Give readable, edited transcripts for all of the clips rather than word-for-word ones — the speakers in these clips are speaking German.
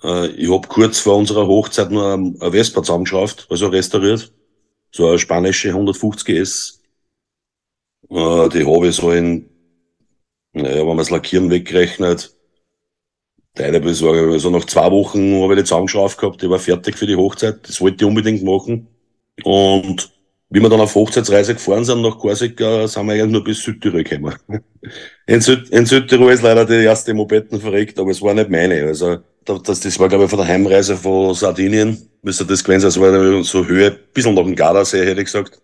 Ich habe kurz vor unserer Hochzeit nur eine Vespa zusammengeschraubt, also restauriert. So eine spanische 150S. Die habe ich so in, naja, wenn man das Lackieren wegrechnet, Teilebesorgung, also nach 2 Wochen habe ich die zusammengeschraubt gehabt, die war fertig für die Hochzeit, das wollte ich unbedingt machen. Und wie wir dann auf Hochzeitsreise gefahren sind nach Korsika, sind wir eigentlich nur bis Südtirol gekommen. In Südtirol ist leider die erste Mobelten verreckt, aber es war nicht meine. Also das war, glaube ich, von der Heimreise von Sardinien, müsste das gewesen sein, es war so Höhe, ein bisschen nach dem Gardasee, hätte ich gesagt.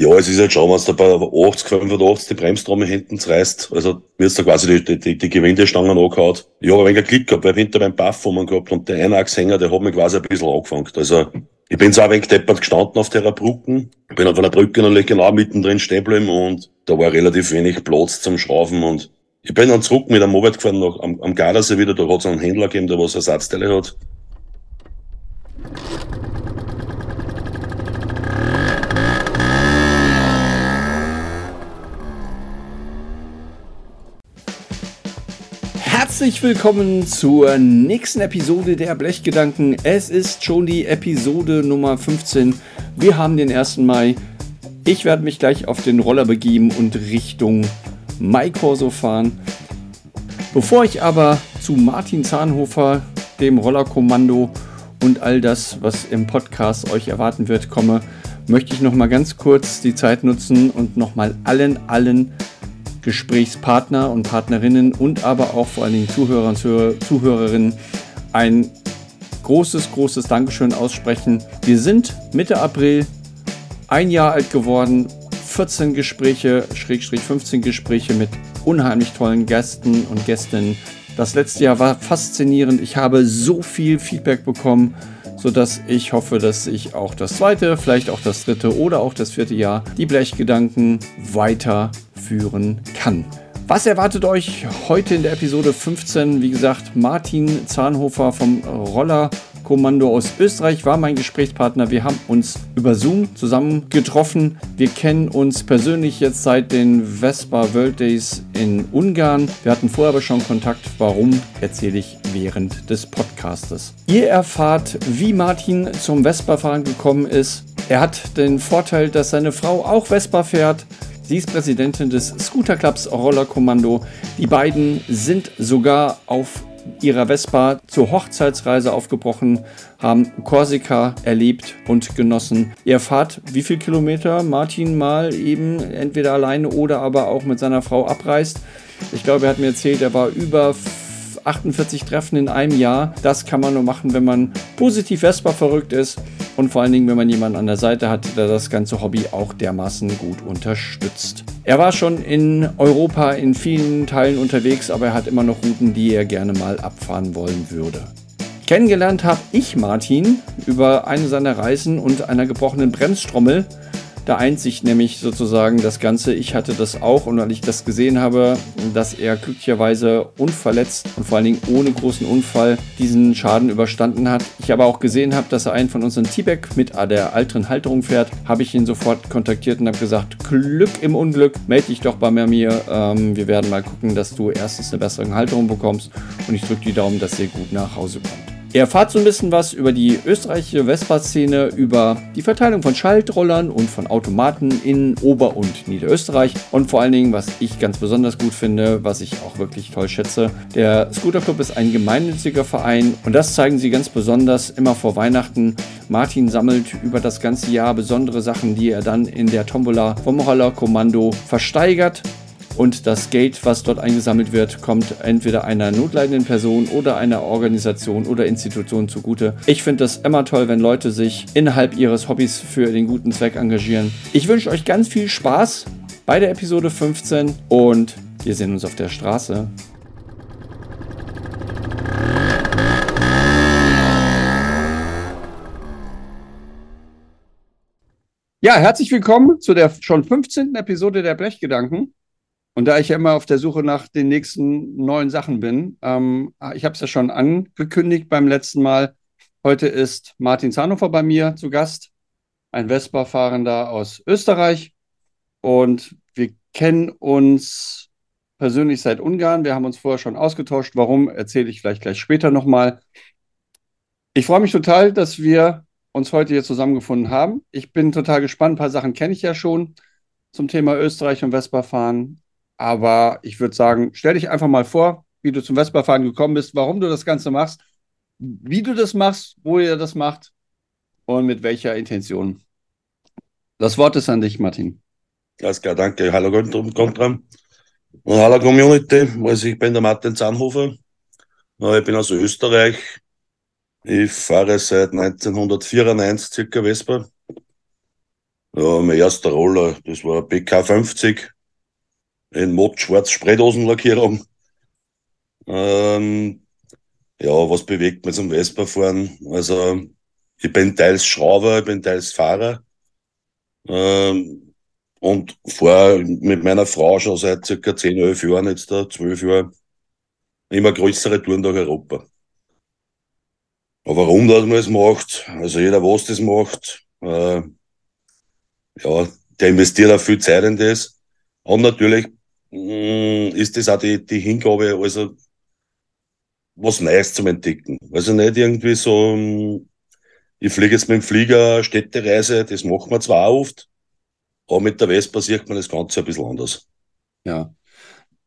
Ja, es ist halt schon, wenn es da bei 80, 85 die Bremstrommel hinten zerreißt. Also mir ist da quasi die Gewindestangen angehaut. Ich habe ein wenig Glück gehabt, weil ich hinter meinem Parfum gehabt und der Einachshänger, der hat mich quasi ein bisschen angefangen. Also ich bin so ein wenig deppert gestanden auf der Brücke. Ich bin dann von der Brücke natürlich genau mittendrin stehen geblieben und da war relativ wenig Platz zum Schrauben. Und ich bin dann zurück mit einem Moped gefahren nach, am Gardasee wieder, da hat es einen Händler gegeben, der was Ersatzteile hat. Herzlich willkommen zur nächsten Episode der Blechgedanken. Es ist schon die Episode Nummer 15. Wir haben den 1. Mai. Ich werde mich gleich auf den Roller begeben und Richtung Maikorso fahren. Bevor ich aber zu Martin Zarnhofer, dem Rollerkommando und all das, was im Podcast euch erwarten wird, komme, möchte ich noch mal ganz kurz die Zeit nutzen und noch mal allen Gesprächspartner und Partnerinnen und aber auch vor allen Dingen Zuhörer und Zuhörerinnen ein großes Dankeschön aussprechen. Wir sind Mitte April 1 Jahr alt geworden, 14 Gespräche, / 15 Gespräche mit unheimlich tollen Gästen und Gästinnen. Das letzte Jahr war faszinierend. Ich habe so viel Feedback bekommen, sodass ich hoffe, dass ich auch das 2., vielleicht auch das 3. oder auch das 4. Jahr die Blechgedanken weiterführen kann. Was erwartet euch heute in der Episode 15? Wie gesagt, Martin Zarnhofer vom Rollerkommando aus Österreich war mein Gesprächspartner. Wir haben uns über Zoom zusammengetroffen. Wir kennen uns persönlich jetzt seit den Vespa World Days in Ungarn. Wir hatten vorher aber schon Kontakt. Warum, erzähle ich während des Podcastes. Ihr erfahrt, wie Martin zum Vespa-Fahren gekommen ist. Er hat den Vorteil, dass seine Frau auch Vespa fährt. Sie ist Präsidentin des Scooterclubs Rollerkommando. Die beiden sind sogar auf ihrer Vespa zur Hochzeitsreise aufgebrochen, haben Korsika erlebt und genossen. Ihr erfahrt, wie viel Kilometer Martin mal eben entweder alleine oder aber auch mit seiner Frau abreist. Ich glaube, er hat mir erzählt, er war über 48 Treffen in einem Jahr. Das kann man nur machen, wenn man positiv Vespa verrückt ist und vor allen Dingen, wenn man jemanden an der Seite hat, der das ganze Hobby auch dermaßen gut unterstützt. Er war schon in Europa in vielen Teilen unterwegs, aber er hat immer noch Routen, die er gerne mal abfahren wollen würde. Kennengelernt habe ich Martin über eine seiner Reisen und einer gebrochenen Bremstrommel. Da eint sich nämlich sozusagen das Ganze. Ich hatte das auch und weil ich das gesehen habe, dass er glücklicherweise unverletzt und vor allen Dingen ohne großen Unfall diesen Schaden überstanden hat. Ich aber auch gesehen habe, dass er einen von unseren T-Bag mit der älteren Halterung fährt, habe ich ihn sofort kontaktiert und habe gesagt, Glück im Unglück, melde dich doch bei mir. Wir werden mal gucken, dass du erstens eine bessere Halterung bekommst und ich drücke die Daumen, dass ihr gut nach Hause kommt. Ihr erfahrt so ein bisschen was über die österreichische Vespa-Szene, über die Verteilung von Schaltrollern und von Automaten in Ober- und Niederösterreich und vor allen Dingen, was ich ganz besonders gut finde, was ich auch wirklich toll schätze, der Scooterclub ist ein gemeinnütziger Verein und das zeigen sie ganz besonders immer vor Weihnachten. Martin sammelt über das ganze Jahr besondere Sachen, die er dann in der Tombola vom Rollerkommando versteigert. Und das Geld, was dort eingesammelt wird, kommt entweder einer notleidenden Person oder einer Organisation oder Institution zugute. Ich finde das immer toll, wenn Leute sich innerhalb ihres Hobbys für den guten Zweck engagieren. Ich wünsche euch ganz viel Spaß bei der Episode 15 und wir sehen uns auf der Straße. Ja, herzlich willkommen zu der schon 15. Episode der Blechgedanken. Und da ich ja immer auf der Suche nach den nächsten neuen Sachen bin, ich habe es ja schon angekündigt beim letzten Mal, heute ist Martin Zarnhofer bei mir zu Gast, ein Vespa-Fahrender aus Österreich und wir kennen uns persönlich seit Ungarn. Wir haben uns vorher schon ausgetauscht. Warum, erzähle ich vielleicht gleich später nochmal. Ich freue mich total, dass wir uns heute hier zusammengefunden haben. Ich bin total gespannt. Ein paar Sachen kenne ich ja schon zum Thema Österreich und Vespa-Fahren. Aber ich würde sagen, stell dich einfach mal vor, wie du zum Vespa-Fahren gekommen bist, warum du das Ganze machst, wie du das machst, wo ihr das macht und mit welcher Intention. Das Wort ist an dich, Martin. Alles klar, danke. Hallo, Gontram. Und hallo, Community. Also ich bin der Martin Zarnhofer. Ich bin aus Österreich. Ich fahre seit 1994 circa Vespa. Ja, mein erster Roller, das war PK 50 in Mod-Schwarz-Spraydosenlackierung. Ja, was bewegt mich zum Vespa-Fahren? Also, ich bin teils Schrauber, ich bin teils Fahrer. Und fahre mit meiner Frau schon seit circa 10, 11 Jahren, jetzt da, 12 Jahre, immer größere Touren durch Europa. Aber warum das man es macht, also jeder, was das macht, ja, der investiert auch viel Zeit in das. Und natürlich ist das auch die Hingabe, also was Neues zum Entdecken. Also nicht irgendwie so, ich fliege jetzt mit dem Flieger, Städtereise, das machen wir zwar auch oft, aber mit der Vespa sieht man das Ganze ein bisschen anders. Ja,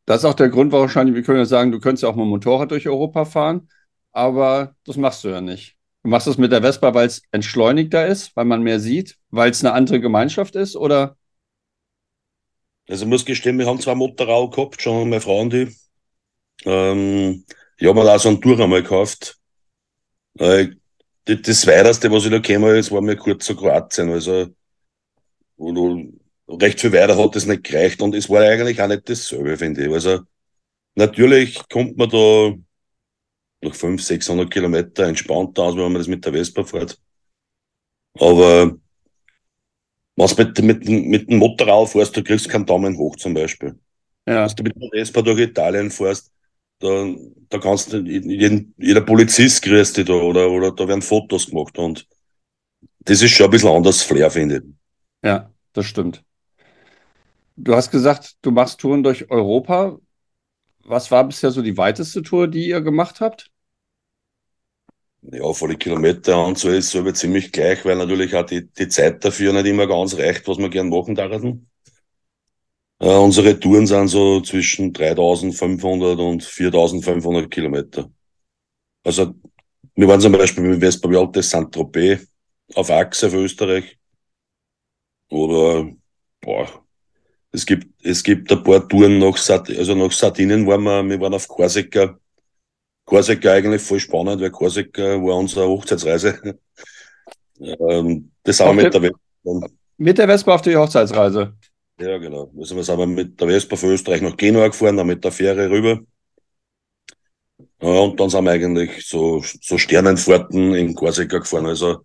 das ist auch der Grund, wahrscheinlich, wir können ja sagen, du könntest ja auch mit dem Motorrad durch Europa fahren, aber das machst du ja nicht. Du machst das mit der Vespa, weil es entschleunigter ist, weil man mehr sieht, weil es eine andere Gemeinschaft ist, oder? Also ich muss gestehen, wir haben zwei Motorräder gehabt, schon meine Frau und ich. Ich habe mir da so einen Tourer mal gekauft. Das Weiterste, was ich da gekommen ist, war mir kurz zu Kroatien. Also recht viel weiter hat das nicht gereicht. Und es war eigentlich auch nicht dasselbe, finde ich. Also natürlich kommt man da nach 500, 600 Kilometer entspannter aus, wenn man das mit der Vespa fährt. Aber was mit dem Motorrad fährst, du kriegst keinen Daumen hoch zum Beispiel. Ja. Wenn du mit der Vespa durch Italien fährst, da kannst du jeder Polizist grüßt dich da oder da werden Fotos gemacht und das ist schon ein bisschen anders Flair, finde ich. Ja, das stimmt. Du hast gesagt, du machst Touren durch Europa. Was war bisher so die weiteste Tour, die ihr gemacht habt? Ja, vor die Kilometer und so ist es aber ziemlich gleich, weil natürlich auch die Zeit dafür nicht immer ganz reicht, was wir gern machen dürfen. Unsere Touren sind so zwischen 3.500 und 4.500 Kilometer. Also wir waren zum Beispiel mit Vespa World Days Saint-Tropez auf Achse für Österreich. Oder es gibt ein paar Touren nach Sardinien waren wir waren auf Korsika. Korsika eigentlich voll spannend, weil Korsika war unsere Hochzeitsreise. Das haben wir mit der Vespa. Mit der Vespa auf die Hochzeitsreise? Ja, genau. Also wir sind mit der Vespa von Österreich nach Genua gefahren, dann mit der Fähre rüber. Und dann sind wir eigentlich so Sternenfahrten in Korsika gefahren. Also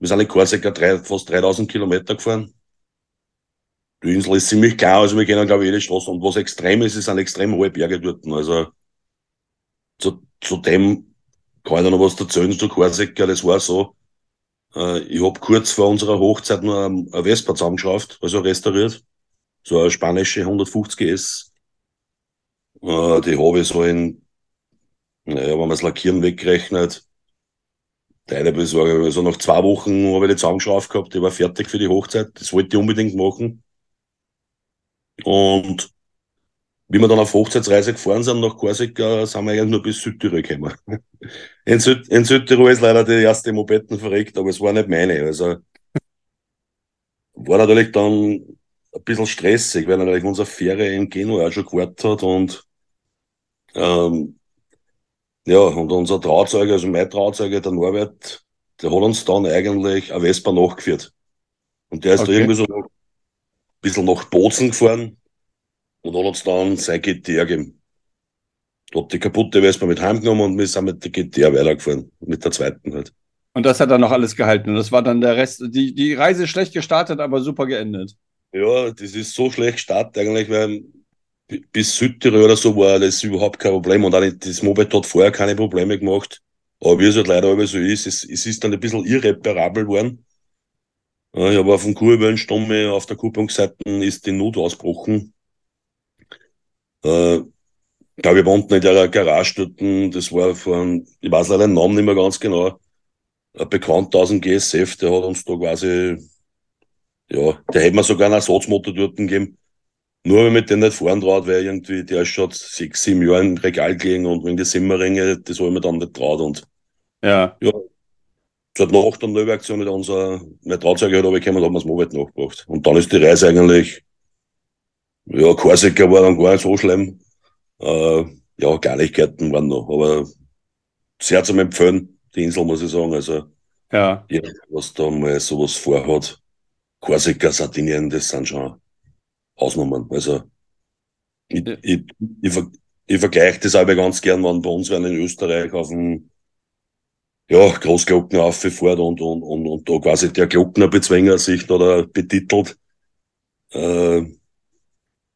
wir sind in Korsika fast 3.000 Kilometer gefahren. Die Insel ist ziemlich klein, also wir kennen, glaube ich, jede Straße. Und was extrem ist, sind extrem hohe Berge dort. Also zu dem kann ich noch was erzählen, zu Korsika. Das war so, ich habe kurz vor unserer Hochzeit nur eine Vespa zusammengeschraubt, also restauriert. So eine spanische 150S. Die habe ich so wenn man das Lackieren wegrechnet, Teilebesorgung, also nach 2 Wochen habe ich die zusammengeschraubt gehabt, die war fertig für die Hochzeit, das wollte ich unbedingt machen. Und wie wir dann auf Hochzeitsreise gefahren sind nach Korsika, sind wir eigentlich nur bis Südtirol gekommen. In Südtirol ist leider die erste Mobelten verreckt, aber es war nicht meine. Also war natürlich dann ein bisschen stressig, weil natürlich unsere Fähre in Genua auch schon gewartet hat und ja, und unser Trauzeuge, also mein Trauzeuge, der Norbert, der hat uns dann eigentlich eine Vespa nachgeführt. Und der ist da irgendwie so ein bisschen nach Bozen gefahren und hat uns dann sein GTR gegeben. Da hat die kaputte Vespa mit heimgenommen und wir sind mit der GTR weitergefahren, mit der zweiten halt. Und das hat dann noch alles gehalten und das war dann der Rest, die Reise schlecht gestartet, aber super geendet. Ja, das ist so schlecht gestartet eigentlich, weil bis Südtirol oder so war das überhaupt kein Problem und auch nicht, das Moped hat vorher keine Probleme gemacht. Aber wie es halt leider immer so ist, es ist dann ein bisschen irreparabel geworden. Ich habe auf dem Kurbelstamm auf der Kupplungsseite ist die Nut ausgebrochen. Da wir wohnten in der Garage dort, das war von, ich weiß leider den Namen nicht mehr ganz genau, ein Bekannter aus dem GSF, der hat uns da quasi, ja, der hätte mir sogar einen Ersatzmotor dort gegeben. Nur wenn ich mit dem nicht fahren traut, weil irgendwie der ist schon 6, 7 Jahre im Regal gelegen und in die Simmerringe, das habe ich mir dann nicht traut. Und ja. Seit Nacht und Neuwerktion mit unserer, mein Trauzeug hat runtergekommen und haben wir das Mobile nachgebracht. Und dann ist die Reise eigentlich, ja, Korsika war dann gar nicht so schlimm. Ja, Kleinigkeiten waren noch, aber sehr zum Empfehlen, die Insel, muss ich sagen. Also, ja, was da mal sowas vorhat, Korsika, Sardinien, das sind schon Ausnahmen. Also, ich vergleiche das aber ganz gern, wenn bei uns in Österreich auf dem, ja, Großglockner aufgefahren und da quasi der Glocknerbezwinger sich da, betitelt.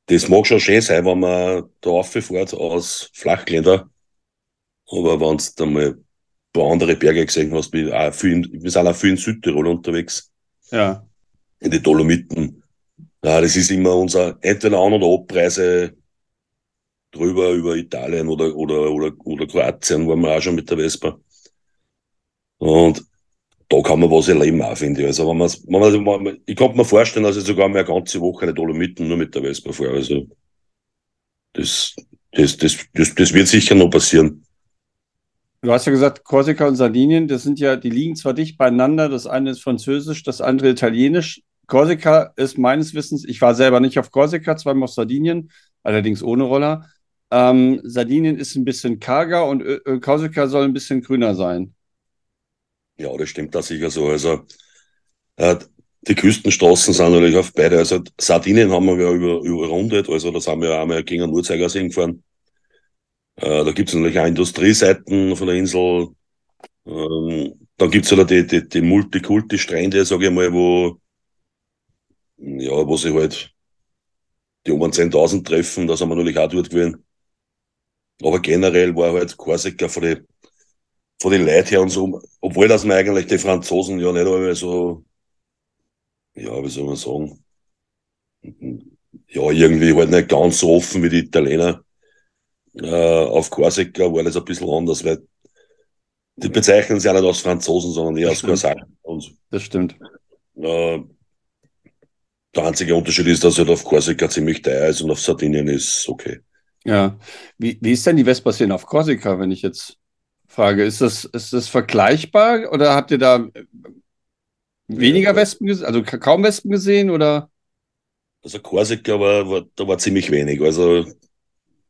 Das mag schon schön sein, wenn man da auffährt aus Flachländer. Aber wenn du dann mal ein paar andere Berge gesehen hast, wir sind auch viel in Südtirol unterwegs. Ja. In die Dolomiten. Ja, das ist immer unser, entweder An- oder Abreise drüber über Italien oder Kroatien, waren wir auch schon mit der Vespa. Und da kann man was erleben auch, finde ich. Also, wenn man, ich kann mir vorstellen, dass ich sogar mal eine ganze Woche eine Dolomiten nur mit der Vespa fahre. Also, das wird sicher noch passieren. Du hast ja gesagt, Korsika und Sardinien, das sind ja, die liegen zwar dicht beieinander, das eine ist französisch, das andere italienisch. Korsika ist meines Wissens, ich war selber nicht auf Korsika, zweimal auf Sardinien, allerdings ohne Roller. Sardinien ist ein bisschen karger und Korsika soll ein bisschen grüner sein. Ja, das stimmt da sicher so. Also, die Küstenstraßen sind natürlich auf beide. Also, Sardinien haben wir ja überrundet. Also, da sind wir ja einmal gegen den Uhrzeigersinn gefahren. Da gibt es natürlich auch Industrieseiten von der Insel. Dann gibt es halt die Multikulti-Strände, sage ich mal, wo sich halt die um 10.000 treffen. Da sind wir natürlich auch dort gewesen. Aber generell war halt Korsika von den Leuten her und so, obwohl das mir eigentlich die Franzosen ja nicht einmal so, ja, wie soll man sagen, ja, irgendwie halt nicht ganz so offen wie die Italiener. Auf Korsika war das ein bisschen anders, weil die bezeichnen sich ja nicht als Franzosen, sondern eher als Korsika. Das stimmt. Der einzige Unterschied ist, dass halt auf Korsika ziemlich teuer ist und auf Sardinien ist okay. Ja, wie ist denn die Vespa-Szene auf Korsika, wenn ich jetzt Frage, ist das vergleichbar oder habt ihr da weniger Wespen gesehen, also kaum Wespen gesehen oder? Also Korsika war ziemlich wenig, also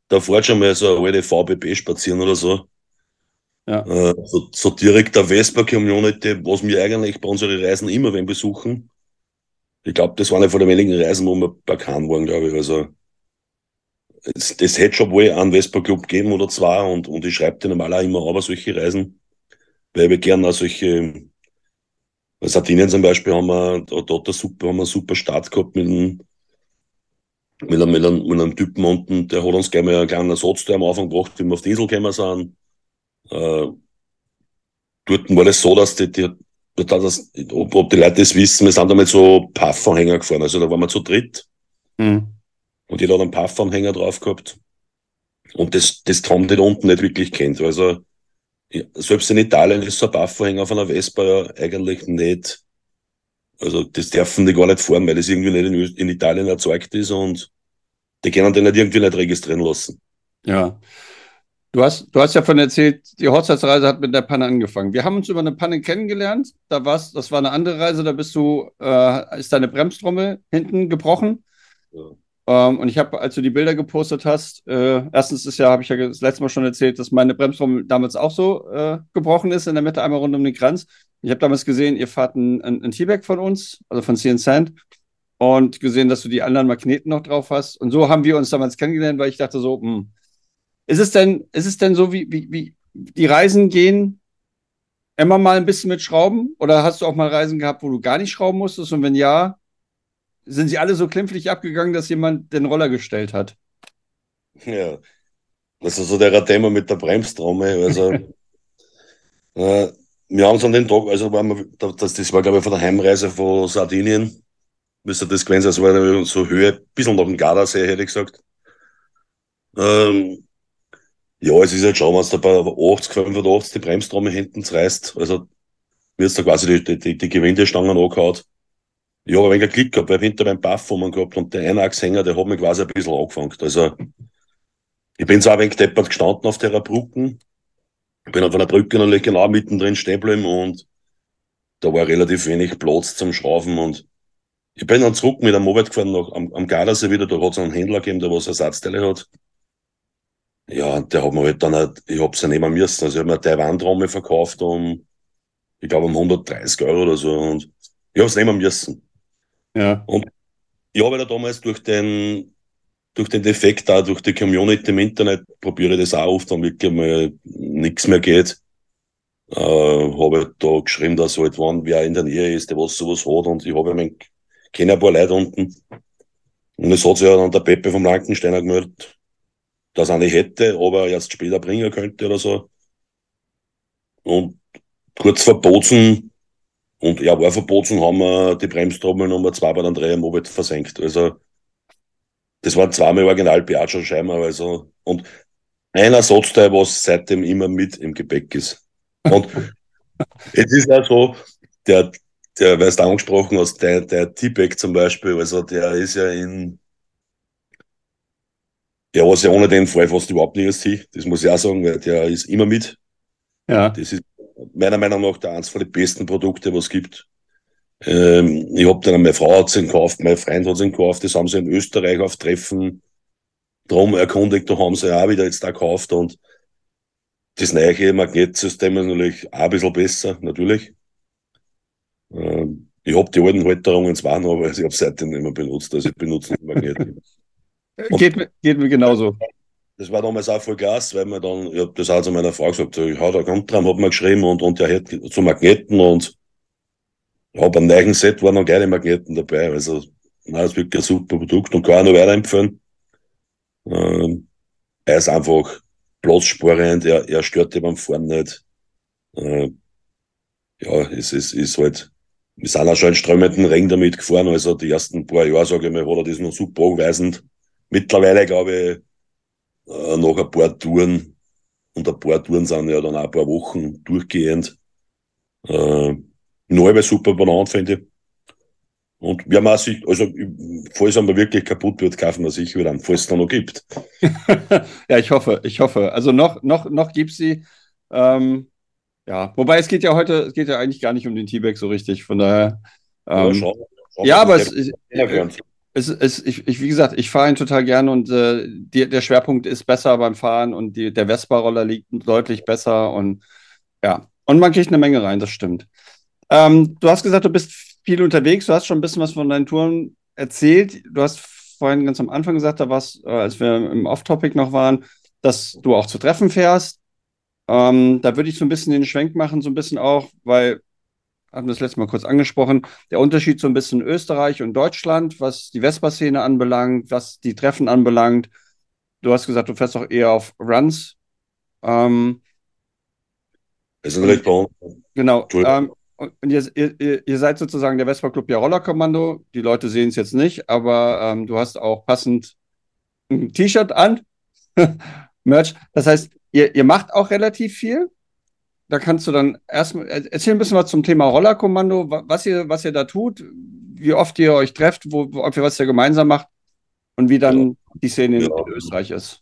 da fährt schon mal so eine alte VBB spazieren oder so. Ja. So direkt der Vespa-Community, was wir eigentlich bei unseren Reisen immer wenn besuchen. Ich glaube, das war eine von den wenigen Reisen, wo wir bei keinem waren, glaube ich, also. Das hätte schon wohl einen Vespa-Club gegeben oder zwei und ich schreibe dir normal auch immer aber solche Reisen, weil wir gerne auch solche, bei Sardinien zum Beispiel haben wir einen super Start gehabt mit einem Typen unten, der hat uns gleich mal einen kleinen Ersatzteil am Anfang gebracht, wie wir auf die Insel gekommen sind. Dort war das so, dass ob die Leute das wissen, wir sind da mit so Puffanhänger gefahren, also da waren wir zu dritt. Mhm. Und jeder hat einen Puffanhänger drauf gehabt. Und das haben die da unten nicht wirklich kennt. Also, selbst in Italien ist so ein Puffanhänger auf einer Vespa ja eigentlich nicht. Also, das dürfen die gar nicht fahren, weil das irgendwie nicht in Italien erzeugt ist und die können den nicht irgendwie nicht registrieren lassen. Ja. Du hast ja von erzählt, die Hochzeitsreise hat mit der Panne angefangen. Wir haben uns über eine Panne kennengelernt. Das war eine andere Reise, da bist du, ist deine Bremstrommel hinten gebrochen. Ja. Und ich habe, als du die Bilder gepostet hast, erstens habe ich ja das letzte Mal schon erzählt, dass meine Bremstrommel damals auch so gebrochen ist, in der Mitte einmal rund um den Kranz. Ich habe damals gesehen, ihr fahrt ein T-Bag von uns, also von CN Sand, und gesehen, dass du die anderen Magneten noch drauf hast. Und so haben wir uns damals kennengelernt, weil ich dachte so, ist es denn so, wie die Reisen gehen, immer mal ein bisschen mit Schrauben? Oder hast du auch mal Reisen gehabt, wo du gar nicht schrauben musstest? Und wenn ja, sind sie alle so klimpflich abgegangen, dass jemand den Roller gestellt hat? Ja, das ist so der Thema mit der Bremstrommel. Also, wir haben es an dem Tag, also das war, glaube ich, von der Heimreise von Sardinien, müsste das gewesen sein, es war so Höhe, ein bisschen nach dem Gardasee, hätte ich gesagt. Ja, es ist halt schon, wenn es da bei 80, 85 die Bremstrommel hinten zerreißt, also mir ist da quasi die Gewindestangen angehauen. Ich habe ein wenig Glück gehabt, weil ich hinter meinem Buff um gehabt und der Einachshänger, der hat mich quasi ein bisschen angefangen. Also ich bin so ein wenig deppert gestanden auf der Brücke. Ich bin auf einer Brücke natürlich genau mittendrin stehen geblieben und da war relativ wenig Platz zum Schrauben und ich bin dann zurück mit einem Moped gefahren nach, am Gardasee wieder, da hat es einen Händler gegeben, der was Ersatzteile hat. Ja, und der hat mir halt dann halt, ich hab's ja nehmen müssen, also ich hab mir eine Taiwan-Trommel verkauft ich glaube um 130 Euro oder so und ich hab's nehmen müssen. Ja. Und ich habe ja damals durch den Defekt da, durch die Community im Internet, probiere ich das auch oft, wenn wirklich mal nichts mehr geht. Habe ich da geschrieben, dass halt wann wer in der Nähe ist, der was sowas hat und ich habe mein, kenne ein paar Leute unten. Und es hat sich ja dann der Peppe vom Lankensteiner gemeldet, dass er nicht hätte, aber erst später bringen könnte oder so. Und kurz vor Bozen, und er war vor Bozen, haben wir die Bremstrommel Nummer 2 bei Andrea Mobelt versenkt. Also, das waren zweimal original Piaggio-Scheiben, also, und ein Ersatzteil, was seitdem immer mit im Gepäck ist. Und es ist auch so, der, weil du angesprochen hast, der T-Bag zum Beispiel, also der ist ja was ja ohne den Fall fast überhaupt nicht ist, das muss ich auch sagen, weil der ist immer mit. Ja. Das ist meiner Meinung nach eins von den besten Produkten, was es gibt. Ich habe dann, meine Frau hat ihn gekauft, mein Freund hat ihn gekauft, das haben sie in Österreich auf Treffen drum erkundigt, da haben sie auch wieder jetzt da gekauft und das neue Magnetsystem ist natürlich auch ein bisschen besser, natürlich. Ich habe die alten Halterungen zwar noch, aber ich habe seitdem nicht mehr benutzt, also ich benutze nicht Magneten. Geht mir genauso. Das war damals auch voll Gas, weil ich habe das auch zu meiner Frau gesagt, ja, da kommt dran, hat man geschrieben und der hat zu Magneten und ja, beim neuen Set waren noch geile Magneten dabei, also nein, ist wirklich ein super Produkt und kann ich noch weiterempfehlen. Er ist einfach platzsparend, er stört dich beim Fahren nicht. Es ist halt, wir sind auch schon in strömenden Regen damit gefahren, also die ersten paar Jahre, sage ich mal, hat er das noch super angeweisend. Mittlerweile, glaube ich, nach ein paar Touren, und ein paar Touren sind ja dann auch ein paar Wochen durchgehend, neu, super banal, finde ich. Und wir haben auch sich, also, falls einmal wirklich kaputt wird, kaufen wir sicher wieder einen, falls es da noch gibt. Ja, ich hoffe. Also noch gibt es sie, ja, wobei es geht ja eigentlich gar nicht um den T-Bag so richtig, von daher. Ja, aber ich, wie gesagt, ich fahre ihn total gern und der Schwerpunkt ist besser beim Fahren und der Vespa-Roller liegt deutlich besser und ja, und man kriegt eine Menge rein, das stimmt. Du hast gesagt, du bist viel unterwegs, du hast schon ein bisschen was von deinen Touren erzählt, du hast vorhin ganz am Anfang gesagt, da warst, als wir im Off-Topic noch waren, dass du auch zu Treffen fährst. Da würde ich so ein bisschen den Schwenk machen, so ein bisschen auch, weil, haben wir das letzte Mal kurz angesprochen, der Unterschied so ein bisschen Österreich und Deutschland, was die Vespa-Szene anbelangt, was die Treffen anbelangt. Du hast gesagt, du fährst auch eher auf Runs. Das ist ein Rekord. Genau. Und ihr seid sozusagen der Vespa-Club ja Rollerkommando. Die Leute sehen es jetzt nicht, aber du hast auch passend ein T-Shirt an. Merch. Das heißt, ihr macht auch relativ viel. Da kannst du dann erstmal erzählen ein bisschen was zum Thema Rollerkommando, was ihr da tut, wie oft ihr euch trefft, ob ihr was ihr gemeinsam macht und wie dann die Szene in Österreich ist.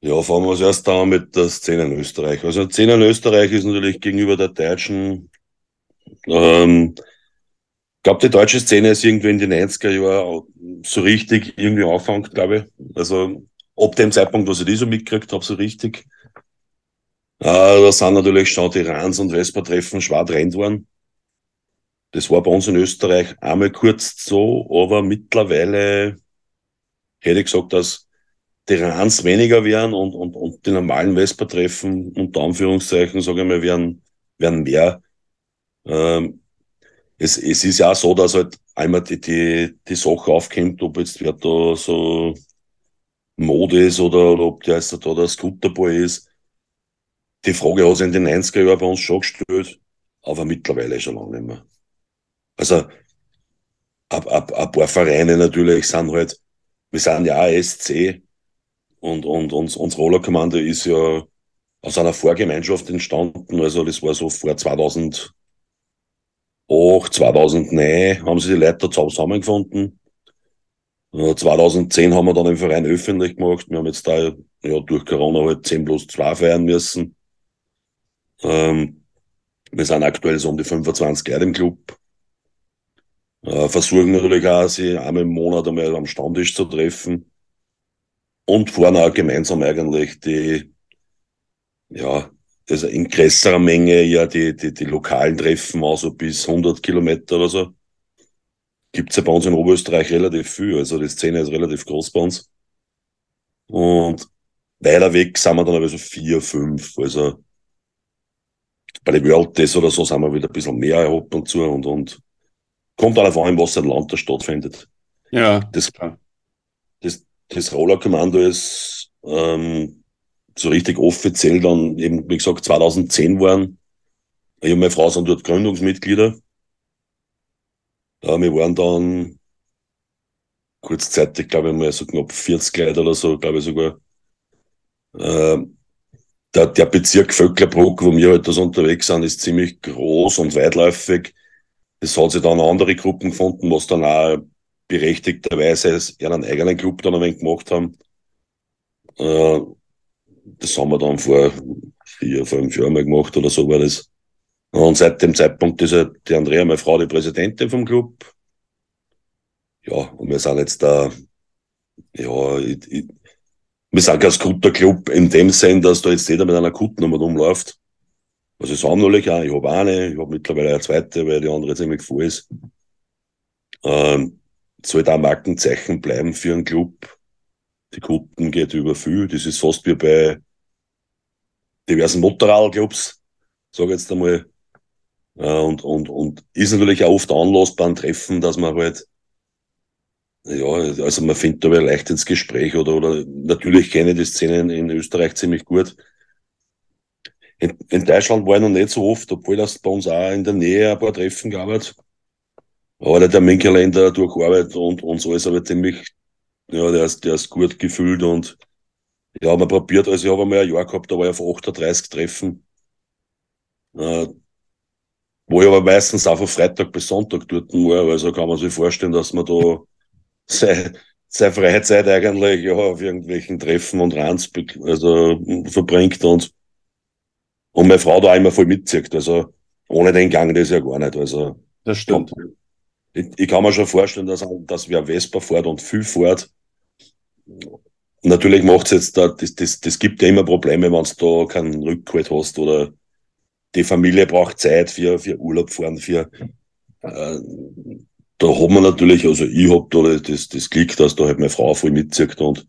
Ja, fangen wir erst an mit der Szene in Österreich. Also die Szene in Österreich ist natürlich gegenüber der deutschen, ich glaube, die deutsche Szene ist irgendwie in den 90er Jahren so richtig irgendwie angefangen, glaube ich. Also ab dem Zeitpunkt, was ich die so mitgekriegt habe, so richtig. Da sind natürlich schon die Rans- und Vespa-Treffen schwer trennt worden. Das war bei uns in Österreich einmal kurz so, aber mittlerweile hätte ich gesagt, dass die Rans weniger wären und die normalen Vespa-Treffen, unter Anführungszeichen, sage ich mal, wären mehr. Es ist ja auch so, dass halt einmal die Sache aufkommt, ob jetzt wer da so Mode ist oder ob der jetzt da der Scooterboy ist. Die Frage hat sich in den 90er Jahren bei uns schon gestellt, aber mittlerweile schon lange nicht mehr. Also, ein paar Vereine natürlich sind halt, wir sind ja auch SC, Und Rollerkommando ist ja aus einer Fahrgemeinschaft entstanden. Also das war so vor 2008, 2009 haben sich die Leute zusammengefunden. 2010 haben wir dann den Verein öffentlich gemacht. Wir haben jetzt da ja durch Corona halt 10+2 feiern müssen. Wir sind aktuell so um die 25 Leute im Club. Versuchen natürlich auch, sich einmal im Monat einmal am Stammtisch zu treffen. Und fahren auch gemeinsam eigentlich die, ja, also in größerer Menge ja die lokalen Treffen, also bis 100 Kilometer oder so. Gibt's ja bei uns in Oberösterreich relativ viel, also die Szene ist relativ groß bei uns. Und weiter weg sind wir dann aber so 4, 5, also bei den World Days oder so sind wir wieder ein bisschen mehr ab und zu und kommt auch darauf an, was ein Land da stattfindet. Ja, das Rollerkommando ist so richtig offiziell dann eben, wie gesagt, 2010 waren. Ich und meine Frau sind dort Gründungsmitglieder. Wir waren dann kurzzeitig, glaube ich, mal so knapp 40 Leute oder so, glaube ich sogar. Der Bezirk Vöcklerbruck, wo wir halt das unterwegs sind, ist ziemlich groß und weitläufig. Es hat sich dann andere Gruppen gefunden, was dann auch berechtigterweise einen eigenen Club dann ein wenig gemacht haben. Das haben wir dann vor 4, 5 Jahren mal gemacht oder so war das. Und seit dem Zeitpunkt ist halt die Andrea, meine Frau, die Präsidentin vom Club. Ja, und wir sind jetzt da, ja, wir sind kein Scooter-Club in dem Sinn, dass da jetzt jeder mit einer Kutennummer rumläuft. Also ich sammle auch, ich habe eine, ich habe mittlerweile eine zweite, weil die andere ziemlich voll ist. Soll da ein Markenzeichen bleiben für einen Club. Die Kutten geht über viel. Das ist fast wie bei diversen Motorradclubs, sage ich jetzt einmal. Und ist natürlich auch oft Anlass beim Treffen, dass man halt, ja, also man findet aber leicht ins Gespräch oder natürlich kenne ich die Szene in Österreich ziemlich gut. In Deutschland war ich noch nicht so oft, obwohl das bei uns auch in der Nähe ein paar Treffen gab. Aber der Terminkalender durch Arbeit und so ist aber ziemlich, ja, der ist gut gefüllt und, ja, man probiert, also ich habe einmal ein Jahr gehabt, da war ich auf 38 Treffen, wo ich aber meistens auch von Freitag bis Sonntag dort war, also kann man sich vorstellen, dass man da seine Freizeit eigentlich, ja, auf irgendwelchen Treffen und Rants, also, verbringt und meine Frau da auch immer voll mitzieht, also, ohne den Gang das ja gar nicht, also. Das stimmt. Ich kann mir schon vorstellen, dass wer Vespa fährt und viel fährt. Natürlich macht's jetzt da, das gibt ja immer Probleme, wenn du da keinen Rückhalt hast oder die Familie braucht Zeit für Urlaub fahren, da hat man natürlich, also ich hab da das Glück, dass da halt meine Frau voll mitzieht und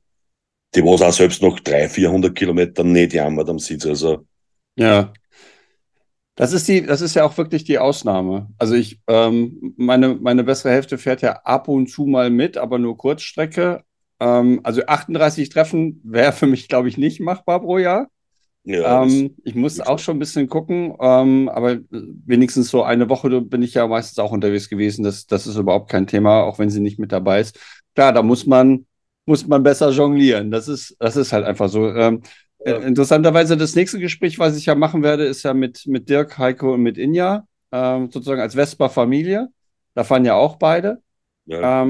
die was auch selbst noch 300-400 Kilometer nicht jammert am Sitz, also. Ja. Das ist ja auch wirklich die Ausnahme. Also ich, meine bessere Hälfte fährt ja ab und zu mal mit, aber nur Kurzstrecke. Also 38 Treffen wäre für mich, glaube ich, nicht machbar pro Jahr. Ja, ich muss auch schon ein bisschen gucken, aber wenigstens so eine Woche bin ich ja meistens auch unterwegs gewesen. Das ist überhaupt kein Thema, auch wenn sie nicht mit dabei ist. Klar, da muss man besser jonglieren. Das ist halt einfach so. Interessanterweise, das nächste Gespräch, was ich ja machen werde, ist ja mit Dirk, Heiko und mit Inja, sozusagen als Vespa-Familie. Da fahren ja auch beide. Ja.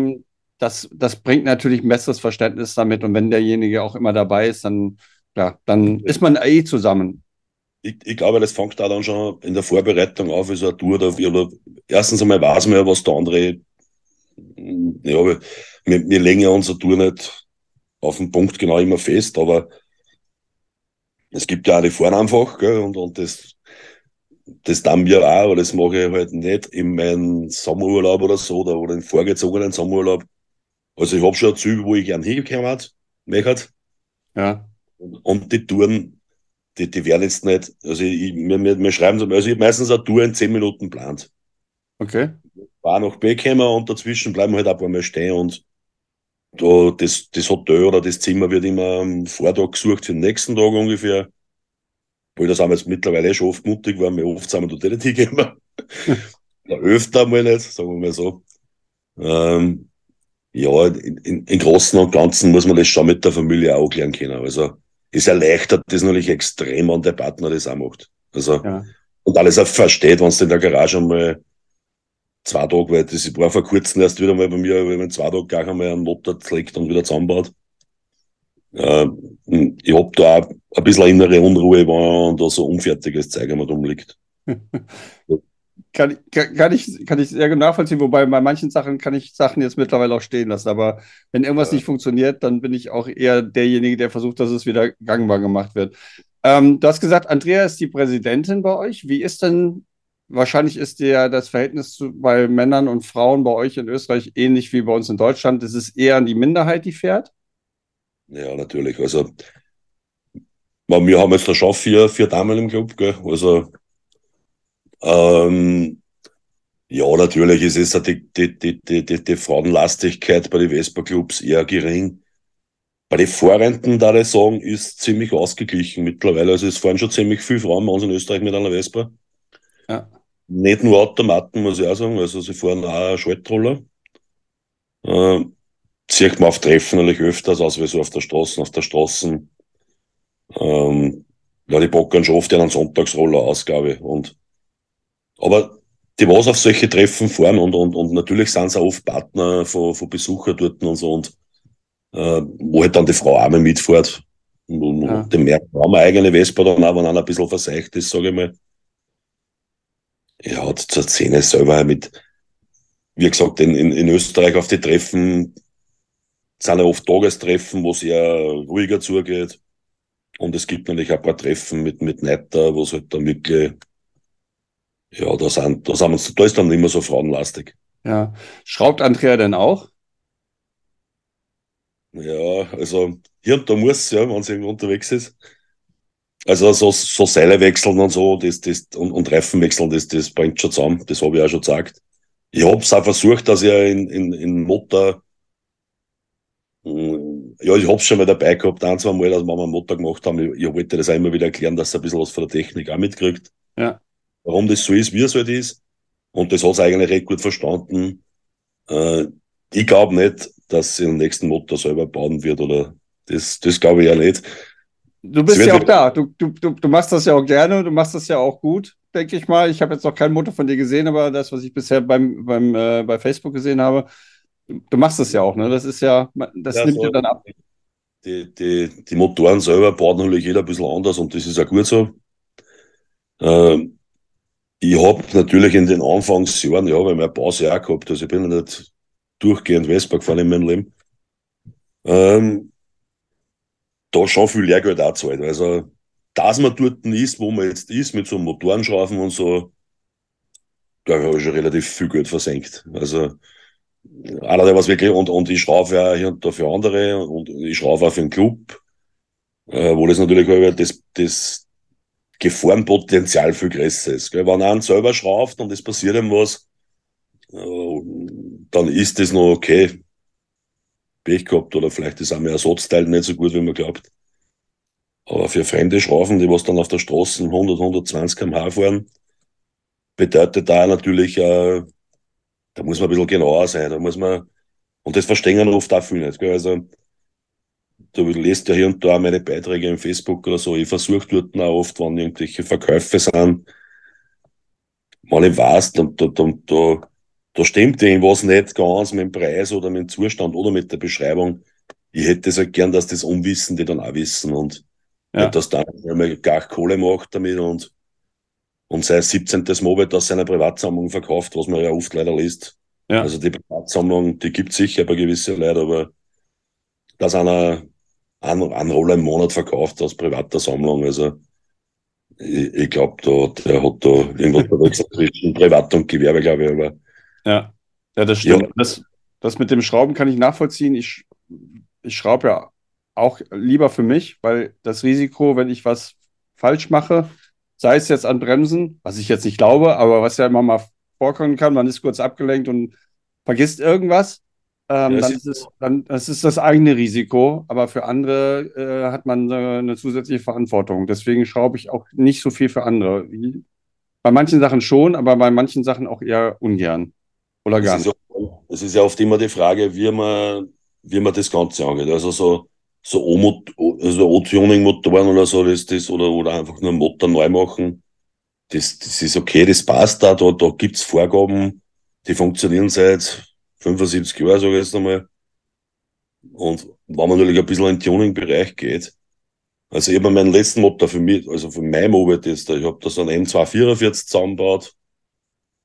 Das bringt natürlich ein besseres Verständnis damit. Und wenn derjenige auch immer dabei ist, dann ist man zusammen. Ich glaube, das fängt da dann schon in der Vorbereitung auf, ist eine Tour dafür. Erstens einmal weiß man ja, was der andere. Ja, wir legen ja unsere Tour nicht auf den Punkt genau immer fest, aber es gibt ja auch die Fahren einfach, gell, und das tun wir auch, aber das mache ich halt nicht in meinem Sommerurlaub oder so, oder in vorgezogenen Sommerurlaub. Also ich habe schon Züge, wo ich gern hingekommen möchte. Ja. Und die Touren, die werden jetzt nicht, also wir schreiben zum Beispiel, ich habe meistens eine Tour in 10 Minuten geplant. Okay. Fahr nach B kommen und dazwischen bleiben wir halt ein paar Mal stehen und da das Hotel oder das Zimmer wird immer am Vortag gesucht für den nächsten Tag ungefähr. Weil das haben wir jetzt mittlerweile schon oft mutig, weil wir oft sind wir da nicht hingegangen. Öfter mal nicht, sagen wir mal so. Ja, im Großen und Ganzen muss man das schon mit der Familie auch klären können. Also es erleichtert das natürlich extrem, wenn der Partner das auch macht. Also ja. Und alles auch versteht, wenn du in der Garage einmal 2 Tage, weil das war vor kurzem erst wieder mal bei mir, weil man 2 Tage gar einmal einen Motor zerlegt und wieder zusammenbaut. Ich habe da auch ein bisschen innere Unruhe, wenn da so unfertiges Zeug einmal rumliegt. Kann ich sehr gut nachvollziehen, wobei bei manchen Sachen kann ich Sachen jetzt mittlerweile auch stehen lassen, aber wenn irgendwas nicht funktioniert, dann bin ich auch eher derjenige, der versucht, dass es wieder gangbar gemacht wird. Du hast gesagt, Andrea ist die Präsidentin bei euch. Wie ist denn, wahrscheinlich ist ja das Verhältnis bei Männern und Frauen bei euch in Österreich ähnlich wie bei uns in Deutschland. Das ist eher die Minderheit, die fährt? Ja, natürlich. Also wir haben jetzt da schon 4 Damen im Club, gell? Also ja, natürlich ist es die Frauenlastigkeit bei den Vespa-Clubs eher gering. Bei den Fahrenden, da ich sagen, ist ziemlich ausgeglichen mittlerweile. Also es fahren schon ziemlich viele Frauen bei uns in Österreich mit einer Vespa. Ja. Nicht nur Automaten, muss ich auch sagen. Also sie fahren auch Schaltroller. Zieht man auf Treffen natürlich öfters aus, wie so auf der Straße. Ja, die bockern schon oft einen Sonntagsroller-Ausgabe und aber die was auf solche Treffen fahren und natürlich sind sie auch oft Partner von Besuchern dort und so und wo halt dann die Frau auch mitfährt. Und ja. Den merkt man eine eigene Vespa dann auch, wenn einer ein bisschen verseicht ist, sage ich mal. Ja, zur Szene selber mit, wie gesagt, in Österreich auf die Treffen sind ja oft Tagestreffen, wo es eher ruhiger zugeht. Und es gibt natürlich auch ein paar Treffen mit Neiter, wo es halt dann wirklich. Ja, da ist dann immer so frauenlastig. Ja. Schraubt Andrea denn auch? Ja, also hier und da muss, ja, wenn sie irgendwo unterwegs ist. Also so Seile wechseln und so, und Reifen wechseln, das bringt schon zusammen. Das habe ich auch schon gesagt. Ich habe es auch versucht, dass ich in Motor. Ja, ich habe es schon mal dabei gehabt, 1-2 Mal, als wir einen Motor gemacht haben. Ich wollte das auch immer wieder erklären, dass er ein bisschen was von der Technik auch mitkriegt. Ja. Warum das so ist, wie es halt ist. Und das hat es eigentlich recht gut verstanden. Ich glaube nicht, dass sie den nächsten Motor selber bauen wird. Oder das glaube ich ja nicht. Du bist ja auch da. Du machst das ja auch gerne. Du machst das ja auch gut, denke ich mal. Ich habe jetzt noch keinen Motor von dir gesehen, aber das, was ich bisher bei Facebook gesehen habe, du machst das ja auch. Ne? Das ist ja, das ja, nimmt dir dann ab. Die Motoren selber baut natürlich jeder ein bisschen anders und das ist auch gut so. Ich habe natürlich in den Anfangsjahren, ja, weil meine Pause auch gehabt, also ich bin ja nicht durchgehend Vespa gefahren in meinem Leben, da schon viel Lehrgeld auch zahlt. Also, dass man dort ist, wo man jetzt ist, mit so Motorenschrauben und so, glaube ich, habe ich schon relativ viel Geld versenkt. Also, einer, der was wirklich, und ich schraube ja hier und da für andere, und ich schraube auch für den Club, wo das natürlich das Gefahrenpotenzial viel größer ist. Gell? Wenn einen selber schraubt und es passiert ihm was, dann ist das noch okay. Pech gehabt oder vielleicht ist auch mein Ersatzteil nicht so gut, wie man glaubt. Aber für fremde Schrauben, die was dann auf der Straße 100, 120 km/h fahren, bedeutet da natürlich, da muss man ein bisschen genauer sein. Da muss man, und das verstehen wir oft auch viel nicht. Gell? Also, du lest ja hier und da meine Beiträge im Facebook oder so. Ich versuche dort auch oft, wenn irgendwelche Verkäufe sind, wenn ich weiß, da stimmt irgendwas nicht ganz mit dem Preis oder mit dem Zustand oder mit der Beschreibung. Ich hätte es halt gern, dass das Unwissende dann auch wissen und ja. Nicht, dass dann einmal gar Kohle macht damit und sein 17. Mobelt aus seiner Privatsammlung verkauft, was man ja oft leider liest. Ja. Also die Privatsammlung, die gibt es sicher bei gewissen Leuten, aber dass einer einen Roller im Monat verkauft aus privater Sammlung. Also ich glaube, der hat da irgendwas zwischen Privat und Gewerbe, glaube ich. Aber ja, das stimmt. Ja. Das mit dem Schrauben kann ich nachvollziehen. Ich schraube ja auch lieber für mich, weil das Risiko, wenn ich was falsch mache, sei es jetzt an Bremsen, was ich jetzt nicht glaube, aber was ja immer mal vorkommen kann, man ist kurz abgelenkt und vergisst irgendwas. Ja, das ist das eigene Risiko, aber für andere hat man eine zusätzliche Verantwortung. Deswegen schraube ich auch nicht so viel für andere. Bei manchen Sachen schon, aber bei manchen Sachen auch eher ungern. Oder gar nicht. Es ist ja oft immer die Frage, wie man das Ganze angeht. Also so O-Tuning-Motoren oder so, oder einfach nur einen Motor neu machen. Das ist okay, das passt da. Da gibt es Vorgaben, die funktionieren seit 75 Jahren, sage ich jetzt einmal. Und wenn man natürlich ein bisschen in den Tuning-Bereich geht, also ich habe meinen letzten Motor für mich, also für mein Mobile jetzt, ich habe da so einen M244 zusammengebaut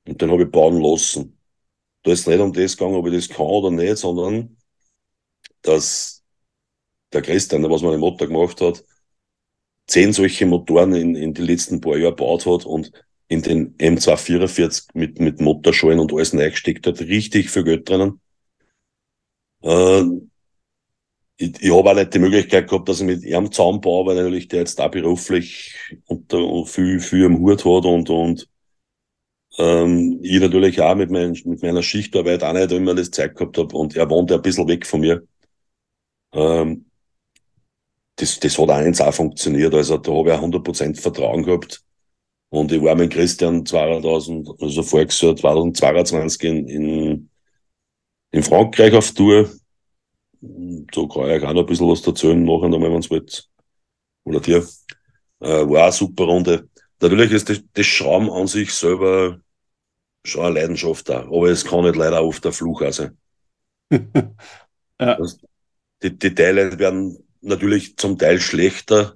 und den habe ich bauen lassen. Da ist nicht um das gegangen, ob ich das kann oder nicht, sondern dass der Christian, der was man im Motor gemacht hat, 10 solche Motoren in die letzten paar Jahre gebaut hat und in den M244 mit Motorschalen und alles reingesteckt hat, richtig viel Geld drinnen. Ich habe auch nicht die Möglichkeit gehabt, dass ich mit ihm zusammenbaue, weil natürlich der jetzt da beruflich viel im Hut hat und ich natürlich auch mit meiner Schichtarbeit auch nicht immer das Zeit gehabt habe und er wohnt ja ein bisschen weg von mir. Das hat auch funktioniert, also da habe ich 100% Vertrauen gehabt und ich war mit Christian 2022 in Frankreich auf Tour. So kann ich auch noch ein bisschen was erzählen nachher, wenn man es wollt. Oder dir. War eine super Runde. Natürlich ist das Schrauben an sich selber schon eine Leidenschaft da, aber es kann nicht leider oft der Fluch auch sein. Ja. Die Teile werden natürlich zum Teil schlechter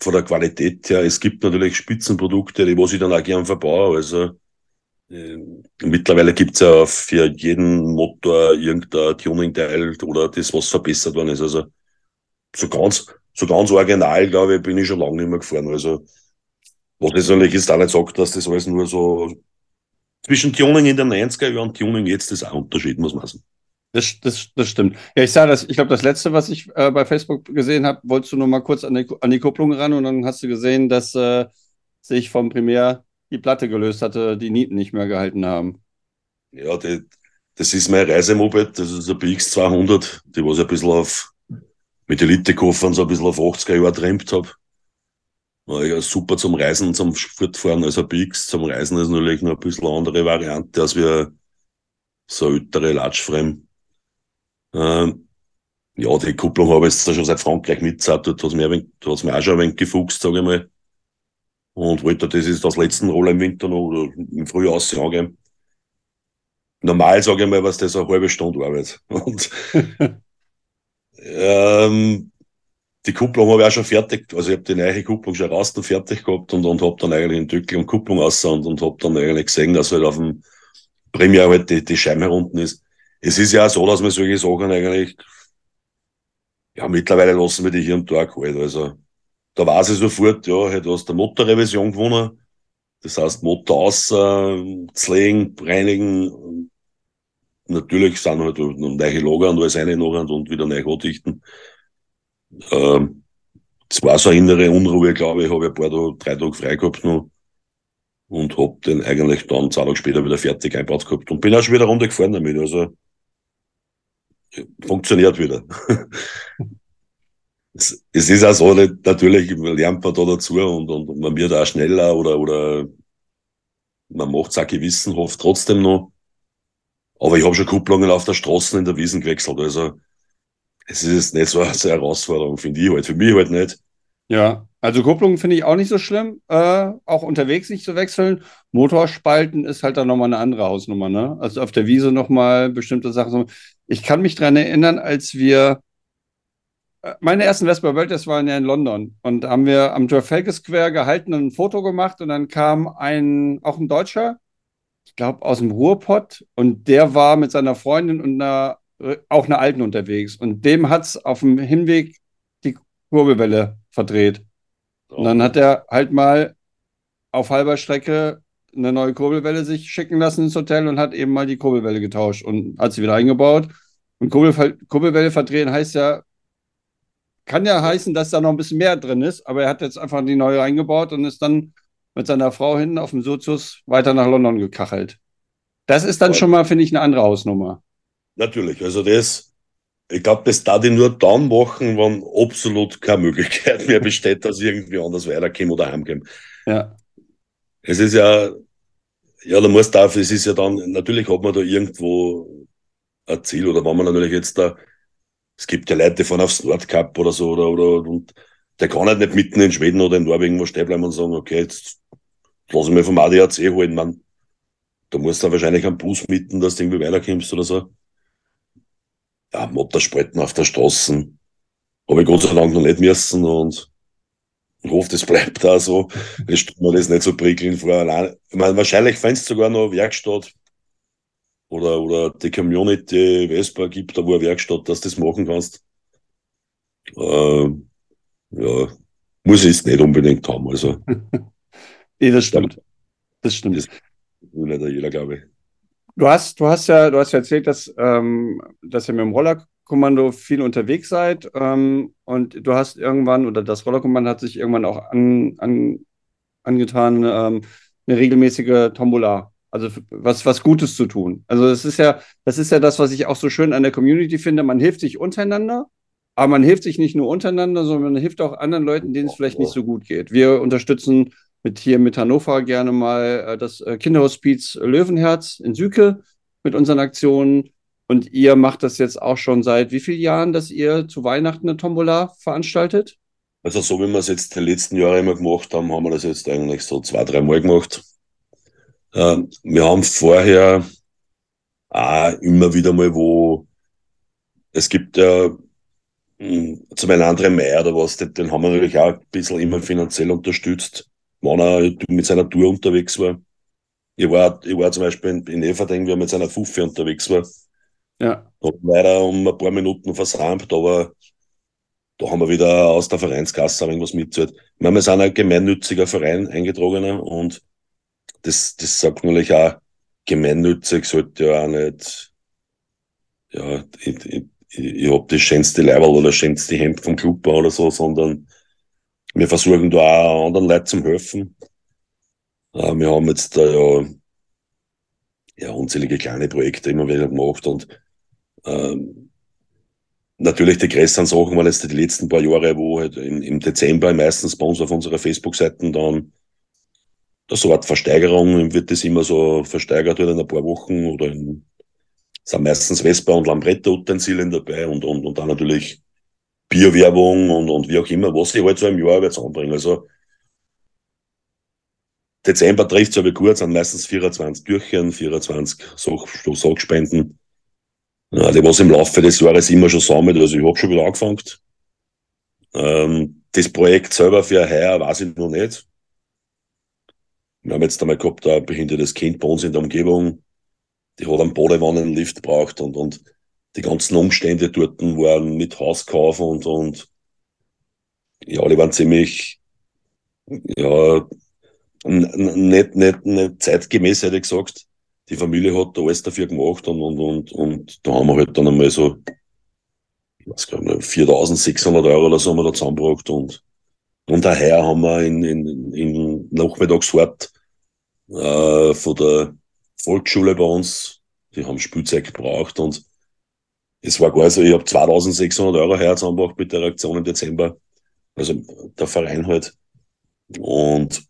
von der Qualität her. Es gibt natürlich Spitzenprodukte, die ich dann auch gern verbaue. Also mittlerweile gibt's ja für jeden Motor irgendein Tuning-Teil oder das, was verbessert worden ist. Also so ganz original, glaube ich, bin ich schon lange nicht mehr gefahren. Also was ich natürlich jetzt auch nicht sage, dass das alles nur so zwischen Tuning in den 90er Jahren und Tuning jetzt ist auch ein Unterschied, muss man sagen. Das stimmt. Ja, ich sah das, ich glaube, das letzte, was ich bei Facebook gesehen habe, wolltest du nur mal kurz an die Kupplung ran und dann hast du gesehen, dass sich vom Primär die Platte gelöst hatte, die Nieten nicht mehr gehalten haben. Ja, das ist mein Reisemoped, das ist ein PX 200, die was ich ein bisschen mit Elite-Koffern so ein bisschen auf 80er Jahre trimmt habe. Ja, super zum Reisen und zum Fortfahren, also PX zum Reisen ist natürlich noch ein bisschen eine andere Variante, als wir so eine ältere Latschframe. Ja, die Kupplung habe ich jetzt schon seit Frankreich mitgezahlt, dort hat es mir auch schon ein wenig gefuchst, sage ich mal. Und wollte das ist das letzten Roller im Winter noch oder im Frühjahr angeben. Normal, sage ich mal, was das eine halbe Stunde Arbeit. Und die Kupplung habe ich auch schon fertig, also ich habe die neue Kupplung schon raus und fertig gehabt und habe dann eigentlich den Döckel und Kupplung raus und habe dann eigentlich gesehen, dass halt auf dem Premier halt die Scheibe herunten ist. Es ist ja auch so, dass man solche Sachen eigentlich, ja, mittlerweile lassen wir die hier und da halt, also. Da weiß ich sofort, ja, heute hast du eine Motorrevision gewonnen. Das heißt, Motor aus, zlegen, reinigen. Natürlich sind halt neue Lager und alles rein und wieder neu andichten. Das war so eine innere Unruhe, glaube ich. Habe ich drei Tage frei gehabt noch. Und habe den eigentlich dann 2 Tage später wieder fertig eingebaut gehabt. Und bin auch schon wieder runtergefahren damit. Also, funktioniert wieder. Es ist auch so, natürlich lernt man da dazu und man wird auch schneller oder man macht es auch gewissenhaft trotzdem noch. Aber ich habe schon Kupplungen auf der Straße in der Wiesen gewechselt. Also es ist nicht so eine Herausforderung, finde ich halt. Für mich halt nicht. Ja, also Kupplungen finde ich auch nicht so schlimm, auch unterwegs nicht zu wechseln. Motorspalten ist halt dann nochmal eine andere Hausnummer, ne? Also auf der Wiese nochmal bestimmte Sachen. Ich kann mich daran erinnern, als wir meine ersten Vespa World Days waren ja in London und haben wir am Trafalgar Square gehalten und ein Foto gemacht und dann kam auch ein Deutscher, ich glaube aus dem Ruhrpott und der war mit seiner Freundin und auch einer Alten unterwegs und dem hat es auf dem Hinweg die Kurbelwelle verdreht. So. Und dann hat er halt mal auf halber Strecke eine neue Kurbelwelle sich schicken lassen ins Hotel und hat eben mal die Kurbelwelle getauscht und hat sie wieder eingebaut und Kurbelwelle verdrehen heißt ja, kann ja heißen, dass da noch ein bisschen mehr drin ist, aber er hat jetzt einfach die neue eingebaut und ist dann mit seiner Frau hinten auf dem Sozius weiter nach London gekachelt. Das ist dann schon mal, finde ich, eine andere Hausnummer. Natürlich, also ich glaube, das darf ich nur dann machen, wenn absolut keine Möglichkeit mehr besteht, dass ich irgendwie anders weiterkomme oder heimkomme. Ja. Es ist ja, Ja, da muss dafür, es ist ja dann, natürlich hat man da irgendwo ein Ziel, oder wenn man natürlich jetzt da, es gibt ja Leute, die fahren aufs Nordkap oder so, oder und der kann halt nicht mitten in Schweden oder in Norwegen irgendwo stehen bleiben und sagen, okay, jetzt lass ich mich vom ADAC holen, man. Da musst du dann wahrscheinlich einen Bus mieten, dass du irgendwie weiterkommst oder so. Ja, Motorspalten auf der Straße habe ich Gott sei Dank noch nicht müssen und ich hoffe, das bleibt da so. Das stimmt mir das nicht so prickeln vor allein. Ich meine, wahrscheinlich findest du sogar noch eine Werkstatt oder die Community Vespa gibt da wo eine Werkstatt, dass du das machen kannst. Ja, muss ich es nicht unbedingt haben, also. Nee, das stimmt. Das stimmt. Das will leider jeder, glaube ich. Du hast ja erzählt, dass ihr mit dem Rollerkommando viel unterwegs seid, und du hast irgendwann, oder das Rollerkommando hat sich irgendwann auch angetan, eine regelmäßige Tombola, also was Gutes zu tun. Also das ist ja das, was ich auch so schön an der Community finde. Man hilft sich untereinander, aber man hilft sich nicht nur untereinander, sondern man hilft auch anderen Leuten, denen es vielleicht nicht so gut geht. Wir unterstützen mit Hannover gerne mal das Kinderhospiz Löwenherz in Süke mit unseren Aktionen. Und ihr macht das jetzt auch schon seit wie vielen Jahren, dass ihr zu Weihnachten eine Tombola veranstaltet? Also so wie wir es jetzt die letzten Jahre immer gemacht haben, haben wir das jetzt eigentlich so 2-3 Mal gemacht. Wir haben vorher auch immer wieder mal wo, es gibt ja zum einen anderen Meier oder was, den haben wir natürlich auch ein bisschen immer finanziell unterstützt, wenn er mit seiner Tour unterwegs war. Ich war zum Beispiel in Eferding, wie er mit seiner Fuffe unterwegs war. Ja. Und leider um ein paar Minuten versäumt, aber da haben wir wieder aus der Vereinskasse irgendwas mitgezahlt. Ich meine, wir sind ein gemeinnütziger Verein, eingetragener, und das sagt natürlich auch, gemeinnützig sollte ja auch nicht, ja, ich hab das schönste Leiberl oder das schönste Hemd vom Club oder so, sondern wir versuchen da auch anderen Leuten zu helfen. Wir haben jetzt da ja unzählige kleine Projekte immer wieder gemacht und natürlich die größeren Sachen waren jetzt die letzten paar Jahre, wo halt im Dezember meistens bei uns auf unserer Facebook-Seite dann so eine Art Versteigerung, wird das immer so versteigert in ein paar Wochen oder sind meistens Vespa und Lambretta-Utensilien dabei und dann natürlich Bierwerbung und wie auch immer, was ich halt so im Jahr jetzt anbringe. Also Dezember trifft es aber kurz, sind meistens 24 Türchen, 24 Sachspenden. Ja, die was im Laufe des Jahres immer schon sammelt, also ich habe schon wieder angefangen. Das Projekt selber für heuer weiß ich noch nicht. Wir haben jetzt einmal gehabt, ein behindertes Kind bei uns in der Umgebung, die hat einen Badewannenlift gebraucht und die ganzen Umstände dort waren mit Hauskauf und ja, die waren ziemlich, ja, nicht zeitgemäß, hätte ich gesagt. Die Familie hat da alles dafür gemacht und da haben wir halt dann einmal so, ich weiß gar nicht, 4.600 Euro oder so haben wir da zusammengebracht und daher haben wir in Nachmittagshort, von der Volksschule bei uns, die haben Spielzeug gebraucht und es war gar so, ich habe 2.600 Euro heuer zusammengebracht mit der Aktion im Dezember. Also der Verein halt. Und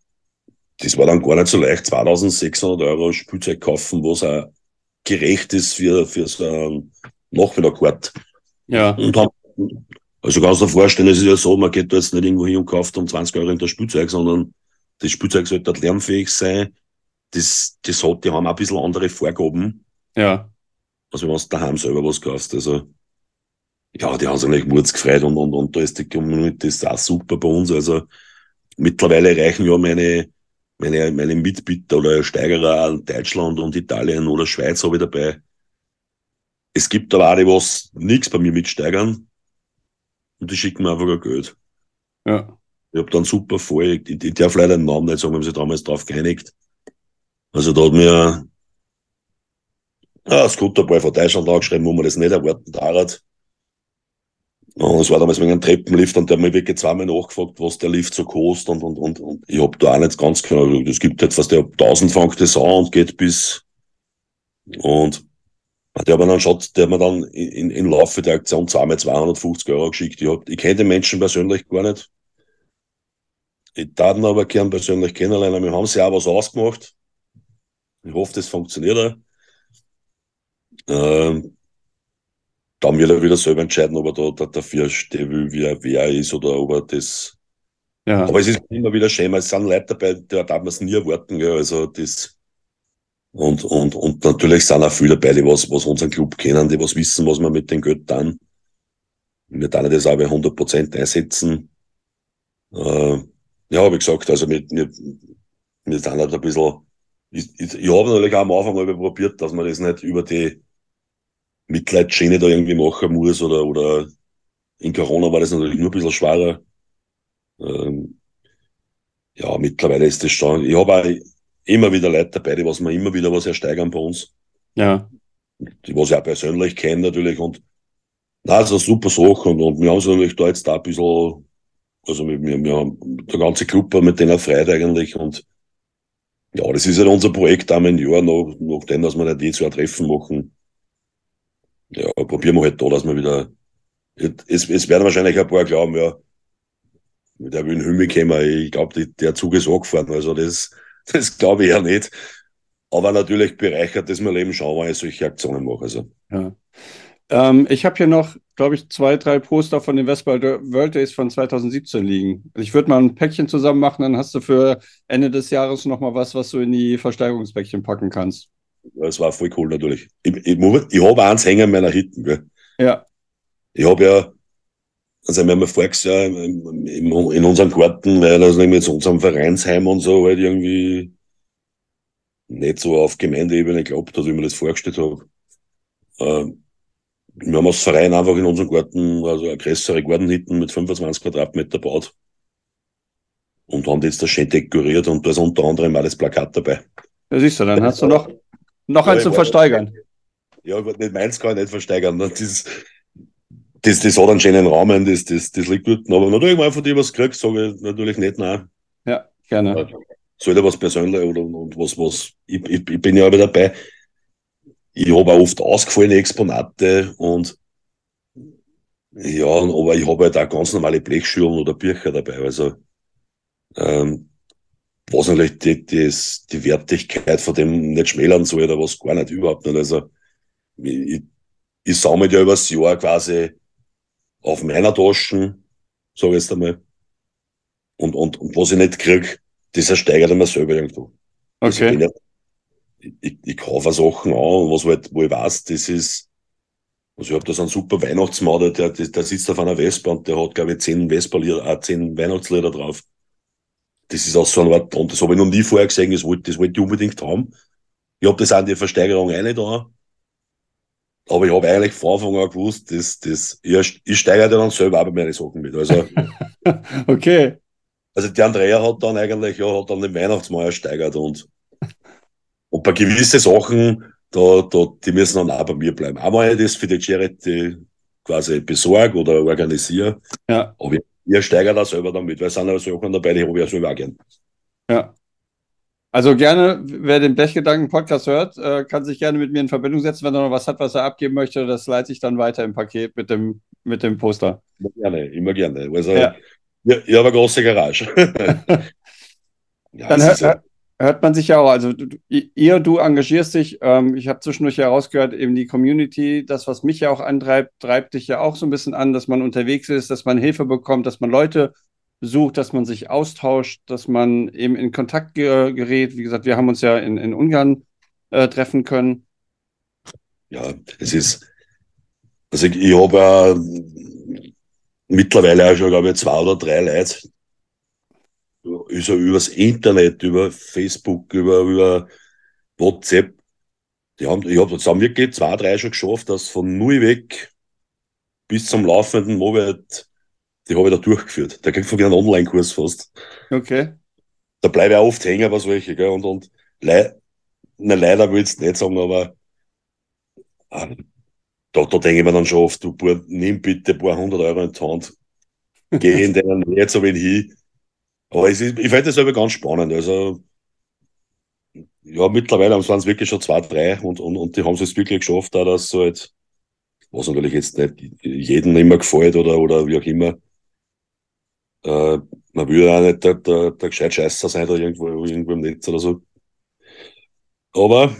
das war dann gar nicht so leicht, 2.600 Euro Spielzeug kaufen, was auch gerecht ist für so einen Nachmittagort. Ja. Und dann, also kannst du dir vorstellen, es ist ja so, man geht da jetzt nicht irgendwo hin und kauft um 20 Euro in das Spielzeug, sondern das Spielzeug sollte halt lernfähig sein. Die haben auch ein bisschen andere Vorgaben. Ja. Also wenn du daheim selber was kaufst, also ja, die haben sich nicht Murz gefreut und da ist die Community auch super bei uns, also mittlerweile reichen ja meine Mitbieter oder Steigerer in Deutschland und Italien oder Schweiz habe ich dabei. Es gibt aber auch die, was nichts bei mir mitsteigern und die schicken mir einfach ein Geld. Ja. Ich habe dann super voll, ich darf leider den Namen nicht sagen, wir haben sich damals drauf geeinigt. Also da hat mir Scooterball von Deutschland angeschrieben, wo man das nicht erwarten darf. Und es war damals wegen einem Treppenlift und der hat mich wirklich zweimal nachgefragt, was der Lift so kostet und ich hab da auch nicht ganz genau gesagt. Es gibt halt fast ab 1000 fängt das an und geht bis, und der hat mir dann im Laufe der Aktion zweimal 250 Euro geschickt. Ich kenne den Menschen persönlich gar nicht. Ich darf ihn aber gern persönlich kennenlernen. Wir haben sich auch was ausgemacht. Ich hoffe, das funktioniert auch. Dann wird er wieder selber entscheiden, ob er da dafür steht, wie er wer ist oder ob er das. Ja. Aber es ist immer wieder schämer. Es sind Leute dabei, da darf man es nie erwarten. Gell? Also das und natürlich sind auch viele dabei, die was unseren Club kennen, die was wissen, was wir mit dem Geld tun. Wir tun das auch bei 100% einsetzen. Ja, wie gesagt, also wir tun halt ein bisschen. Ich habe natürlich auch am Anfang probiert, dass man das nicht über die Mitleidsschiene da irgendwie machen muss oder in Corona war das natürlich nur ein bisschen schwerer. Ja, mittlerweile ist das schon. Ich habe auch immer wieder Leute dabei, die was mir immer wieder was ersteigern bei uns. Ja. Die was ich auch persönlich kenne natürlich und na, das ist eine super Sache und wir haben es natürlich da jetzt da ein bisschen, also wir haben der ganze Club mit denen Freude eigentlich und ja, das ist ja halt unser Projekt am Ende Jahr noch, nachdem, dass wir nicht jedes Jahr Treffen machen. Ja, probieren wir halt da, dass wir wieder, es werden wahrscheinlich ein paar glauben, ja, der will in Himmel kommen, ich glaube, der Zug ist angefahren, also das glaube ich ja nicht. Aber natürlich bereichert das mein Leben schon, wenn ich solche Aktionen mache, also. Ja. Ich habe hier noch, glaube ich, 2, 3 Poster von den Vespa World Days von 2017 liegen. Also ich würde mal ein Päckchen zusammen machen, dann hast du für Ende des Jahres nochmal was du in die Versteigerungspäckchen packen kannst. Ja, das war voll cool natürlich. Ich habe eins hängen meiner Hitten, gell. Ja. Ich habe ja, also wir haben ja voriges Jahr in unserem Garten, weil das nämlich zu unserem Vereinsheim und so halt irgendwie nicht so auf Gemeindeebene geklappt hat, wie man das vorgestellt habe. Wir haben als Verein einfach in unserem Garten, also eine größere Gartenhütte mit 25 Quadratmeter gebaut. Und haben jetzt das schön dekoriert und da ist unter anderem auch das Plakat dabei. Ja, siehst du, dann hast du noch eins zu versteigern. Ja, nicht meins kann ich nicht versteigern. Das hat einen schönen Rahmen, das liegt gut. Aber natürlich, wenn ich von dir was kriege, sage ich natürlich nicht nein. Ja, gerne. Sollte was persönlich oder und was. Ich bin ja aber dabei. Ich habe auch oft ausgefallene Exponate und ja, aber ich habe halt auch ganz normale Blechschürmen oder Bücher dabei. Also was natürlich die Wertigkeit von dem nicht schmälern soll oder was gar nicht, überhaupt nicht. Also ich sammle ja übers Jahr quasi auf meiner Taschen, sag ich jetzt einmal. Und was ich nicht kriege, das ersteigert ich mir selber irgendwo. Okay. Also ich kaufe Sachen an, was halt, wo ich weiß, das ist, also ich habe da so einen super Weihnachtsmann, der sitzt auf einer Vespa und der hat, glaube ich, 10 Vespa-Lieder, 10 Weihnachtslieder drauf. Das ist auch so ein Wort, und das habe ich noch nie vorher gesehen, das wollte ich unbedingt haben. Ich habe das auch in die Versteigerung rein da, aber ich habe eigentlich von Anfang an gewusst, ich steigere dann selber auch bei meinen Sachen mit. Also, okay. Also die Andrea hat dann eigentlich, ja, hat dann den Weihnachtsmann ersteigert und bei gewissen Sachen, die müssen dann auch bei mir bleiben. Einmal ich das für die Charity quasi besorge oder organisiere. Ja. Aber ich steigere da selber damit, weil es sind ja Sachen dabei, die habe ich ja selber auch gern. Ja. Also gerne, wer den Blechgedanken-Podcast hört, kann sich gerne mit mir in Verbindung setzen, wenn er noch was hat, was er abgeben möchte. Das leite ich dann weiter im Paket mit dem Poster. Immer gerne. Also, ja. Ich habe eine große Garage. Ja, dann hört man sich ja auch, also du engagierst dich, ich habe zwischendurch ja rausgehört, eben die Community, das, was mich ja auch antreibt, treibt dich ja auch so ein bisschen an, dass man unterwegs ist, dass man Hilfe bekommt, dass man Leute sucht, dass man sich austauscht, dass man eben in Kontakt gerät. Wie gesagt, wir haben uns ja in Ungarn treffen können. Ja, es ist, also ich habe ja mittlerweile auch schon, glaube ich, 2 oder 3 Leute, ist ja übers Internet, über Facebook, über WhatsApp. Das haben wirklich 2, 3 schon geschafft, dass von null weg bis zum laufenden Mobelt, die habe ich da durchgeführt. Da kriegt von mir einen Online-Kurs fast. Okay. Da bleibe ich auch oft hängen bei solchen, gell, und leider will ich es nicht sagen, aber da denke ich mir dann schon oft, du, nimm bitte ein paar 100 Euro in die Hand, geh in deinen Nähe zu wen hin. Aber ich fände das selber ganz spannend. Also, ja, mittlerweile sind es wirklich schon 2, 3 und die haben es jetzt wirklich geschafft, auch dass so halt, was natürlich jetzt nicht jedem immer gefällt oder wie auch immer. Man will ja auch nicht der Gescheit-Scheißer sein, da irgendwo im Netz oder so. Aber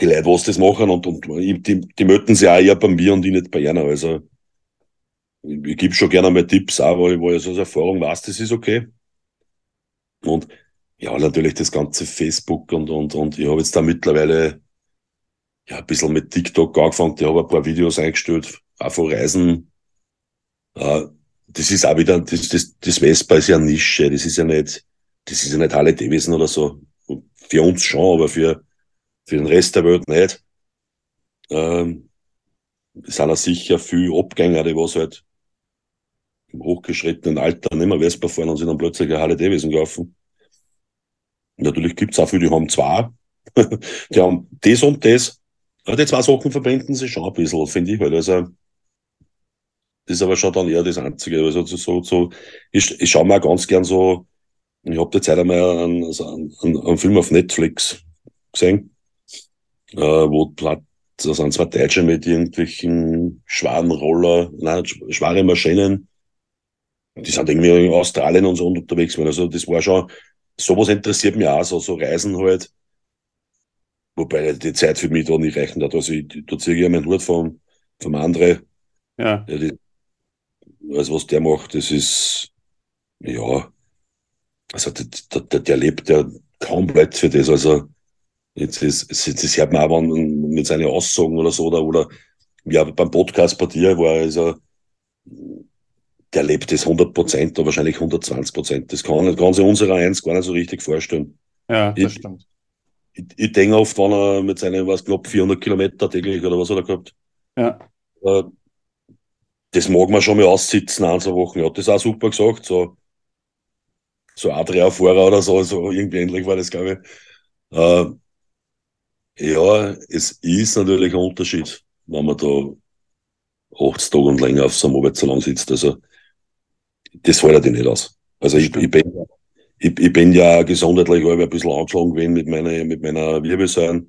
die Leute, was das machen, und die möchten sie auch eher bei mir und ich nicht bei einer. Also ich gebe schon gerne mal Tipps, auch weil ich so aus Erfahrung weiß, das ist okay. Und ja, natürlich das ganze Facebook und ich habe jetzt da mittlerweile ein bisschen mit TikTok angefangen. Ich habe ein paar Videos eingestellt, auch von Reisen. Das ist auch wieder, das Vespa ist ja eine Nische, das ist ja nicht Harley Davidson oder so. Für uns schon, aber für den Rest der Welt nicht. Es sind ja sicher viele Abgänger, die was halt im hochgeschrittenen Alter nicht mehr Vespa fahren und sich dann plötzlich eine Harley Davidson kaufen. Natürlich gibt's auch viele, die haben zwei. Die haben das und das. Ja, die zwei Sachen verbinden sich schon ein bisschen, finde ich. Weil also, das ist aber schon dann eher das Einzige. Also ich schaue mir ganz gern so, ich habe die Zeit einmal einen Film auf Netflix gesehen, wo da sind zwei Deutsche mit irgendwelchen schweren Roller, nein, schwere Maschinen. Die sind irgendwie in Australien und so unterwegs. Also das war schon, sowas interessiert mich auch, so Reisen halt. Wobei die Zeit für mich da nicht reichen hat. Also da ziehe ich meinen Hut vom André. Ja. Also was der macht, das ist, ja, also der lebt ja komplett für das. Also das hört man auch mit seinen Aussagen oder so, oder ja, beim Podcast bei dir war also, der lebt das 100% oder wahrscheinlich 120%. Das kann sich unserer eins gar nicht so richtig vorstellen. Ja, das stimmt. Ich denke oft, wenn er mit seinen, was knapp 400 Kilometer täglich oder was hat er gehabt. Ja. Das mag man schon mal aussitzen, ein, zwei Wochen. Er hat das auch super gesagt, so Adria-Fahrer oder so irgendwie ähnlich war das, glaube ich. Ja, es ist natürlich ein Unterschied, wenn man da 80 Tage und länger auf so einem Arbeitssalon sitzt. Also, das hält ja nicht aus. Also, ich bin ja gesundheitlich ein bisschen angeschlagen gewesen mit meiner Wirbelsäule.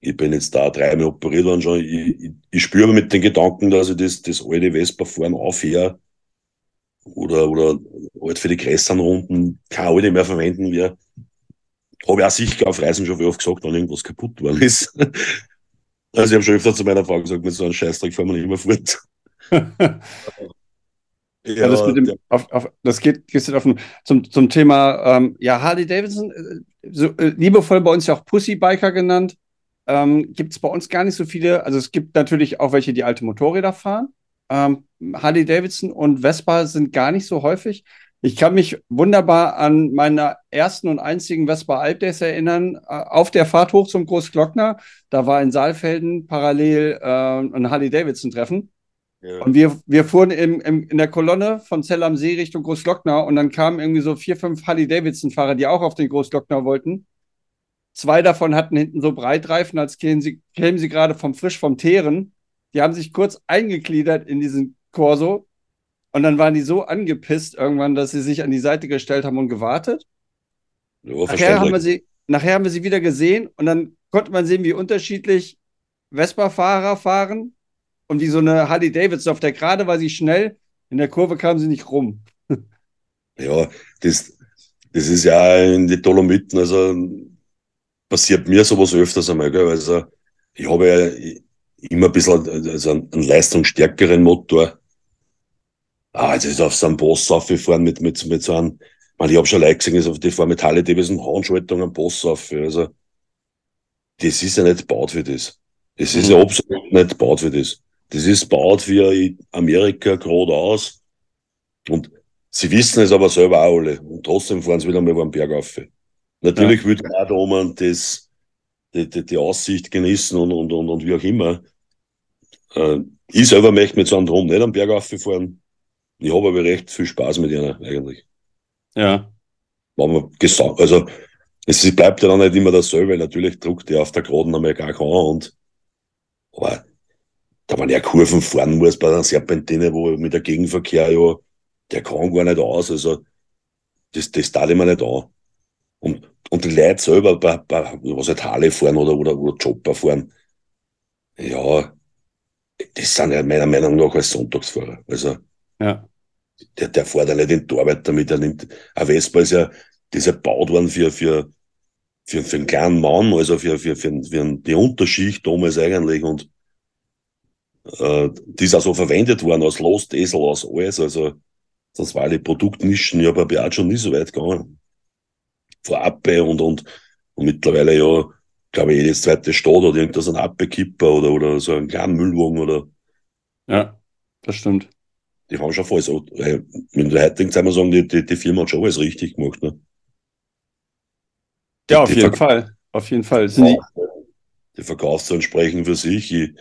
Ich bin jetzt da 3 Mal operiert worden schon. Ich spüre mit den Gedanken, dass ich das alte Vespa-Fahren aufhöre oder halt für die größeren Runden keine alte mehr verwenden werde. Habe ich auch sicher auf Reisen schon viel oft gesagt, wenn irgendwas kaputt worden ist. Also ich habe schon öfter zu meiner Frau gesagt, mit so einem Scheißdreck fahren wir nicht mehr fort. Ja, das, mit dem, das geht auf den, zum Thema, ja, Harley Davidson, so, liebevoll bei uns ja auch Pussybiker genannt, gibt es bei uns gar nicht so viele, also es gibt natürlich auch welche, die alte Motorräder fahren, Harley Davidson und Vespa sind gar nicht so häufig. Ich kann mich wunderbar an meiner ersten und einzigen Vespa Alp Days erinnern, auf der Fahrt hoch zum Großglockner, da war in Saalfelden parallel ein Harley Davidson Treffen. Ja. Und wir fuhren in der Kolonne von Zell am See Richtung Großglockner und dann kamen irgendwie so 4, 5 Harley-Davidson-Fahrer, die auch auf den Großglockner wollten. 2 davon hatten hinten so Breitreifen, als kämen sie gerade frisch vom Teeren. Die haben sich kurz eingegliedert in diesen Corso und dann waren die so angepisst irgendwann, dass sie sich an die Seite gestellt haben und gewartet. Ja, nachher haben wir sie wieder gesehen und dann konnte man sehen, wie unterschiedlich Vespa-Fahrer fahren. Und wie so eine Harley Davidson, auf der Gerade war sie schnell, in der Kurve kam sie nicht rum. Ja, das ist ja in den Dolomiten, also passiert mir sowas öfters einmal, gell? Also ich habe ja immer ein bisschen also einen leistungsstärkeren Motor. Das ist auf so einem Boss aufgefahren mit so einem, ich habe schon Leute gesehen, die fahren mit Harley Davidson Handschaltung am Boss auf. Also das ist ja nicht gebaut für das. Das ist ja absolut nicht gebaut für das. Das ist gebaut wie Amerika geradeaus. Und sie wissen es aber selber auch alle. Und trotzdem fahren sie wieder mal über den Berg rauf. Natürlich will man auch da oben die Aussicht genießen und wie auch immer. Ich selber möchte mit so einem Drum nicht am Berg rauffahren. Ich habe aber recht viel Spaß mit ihnen, eigentlich. Ja. Also, es bleibt ja dann nicht immer dasselbe. Natürlich drückt der auf der Geraden einmal gar keinen und, aber, da man ja Kurven fahren muss bei einer Serpentine, wo mit der Gegenverkehr ja, der kann gar nicht aus, also, das tat ich mir nicht an. Und die Leute selber was halt Harley fahren oder Chopper fahren, ja, das sind ja meiner Meinung nach als Sonntagsfahrer, also, ja. Der fährt ja nicht in die Arbeit damit, er nimmt, ein Vespa ist ja gebaut worden für für einen kleinen Mann, also für die Unterschicht damals eigentlich, und die ist auch so verwendet worden als Lastesel, als alles, also das war die Produktnischen ja bei auch schon nie so weit gegangen. Von Appe und mittlerweile ja, glaube ich, jedes zweite Stadt oder irgendwas so ein Appe-Kipper oder so einen kleinen Müllwagen oder. Ja, das stimmt. Die haben schon alles, mit der heutigen Zeit mal sagen, die Firma hat schon alles richtig gemacht, ne? Ja, auf jeden Fall. Auf jeden Fall. Die Verkaufszahlen sprechen für sich. Ich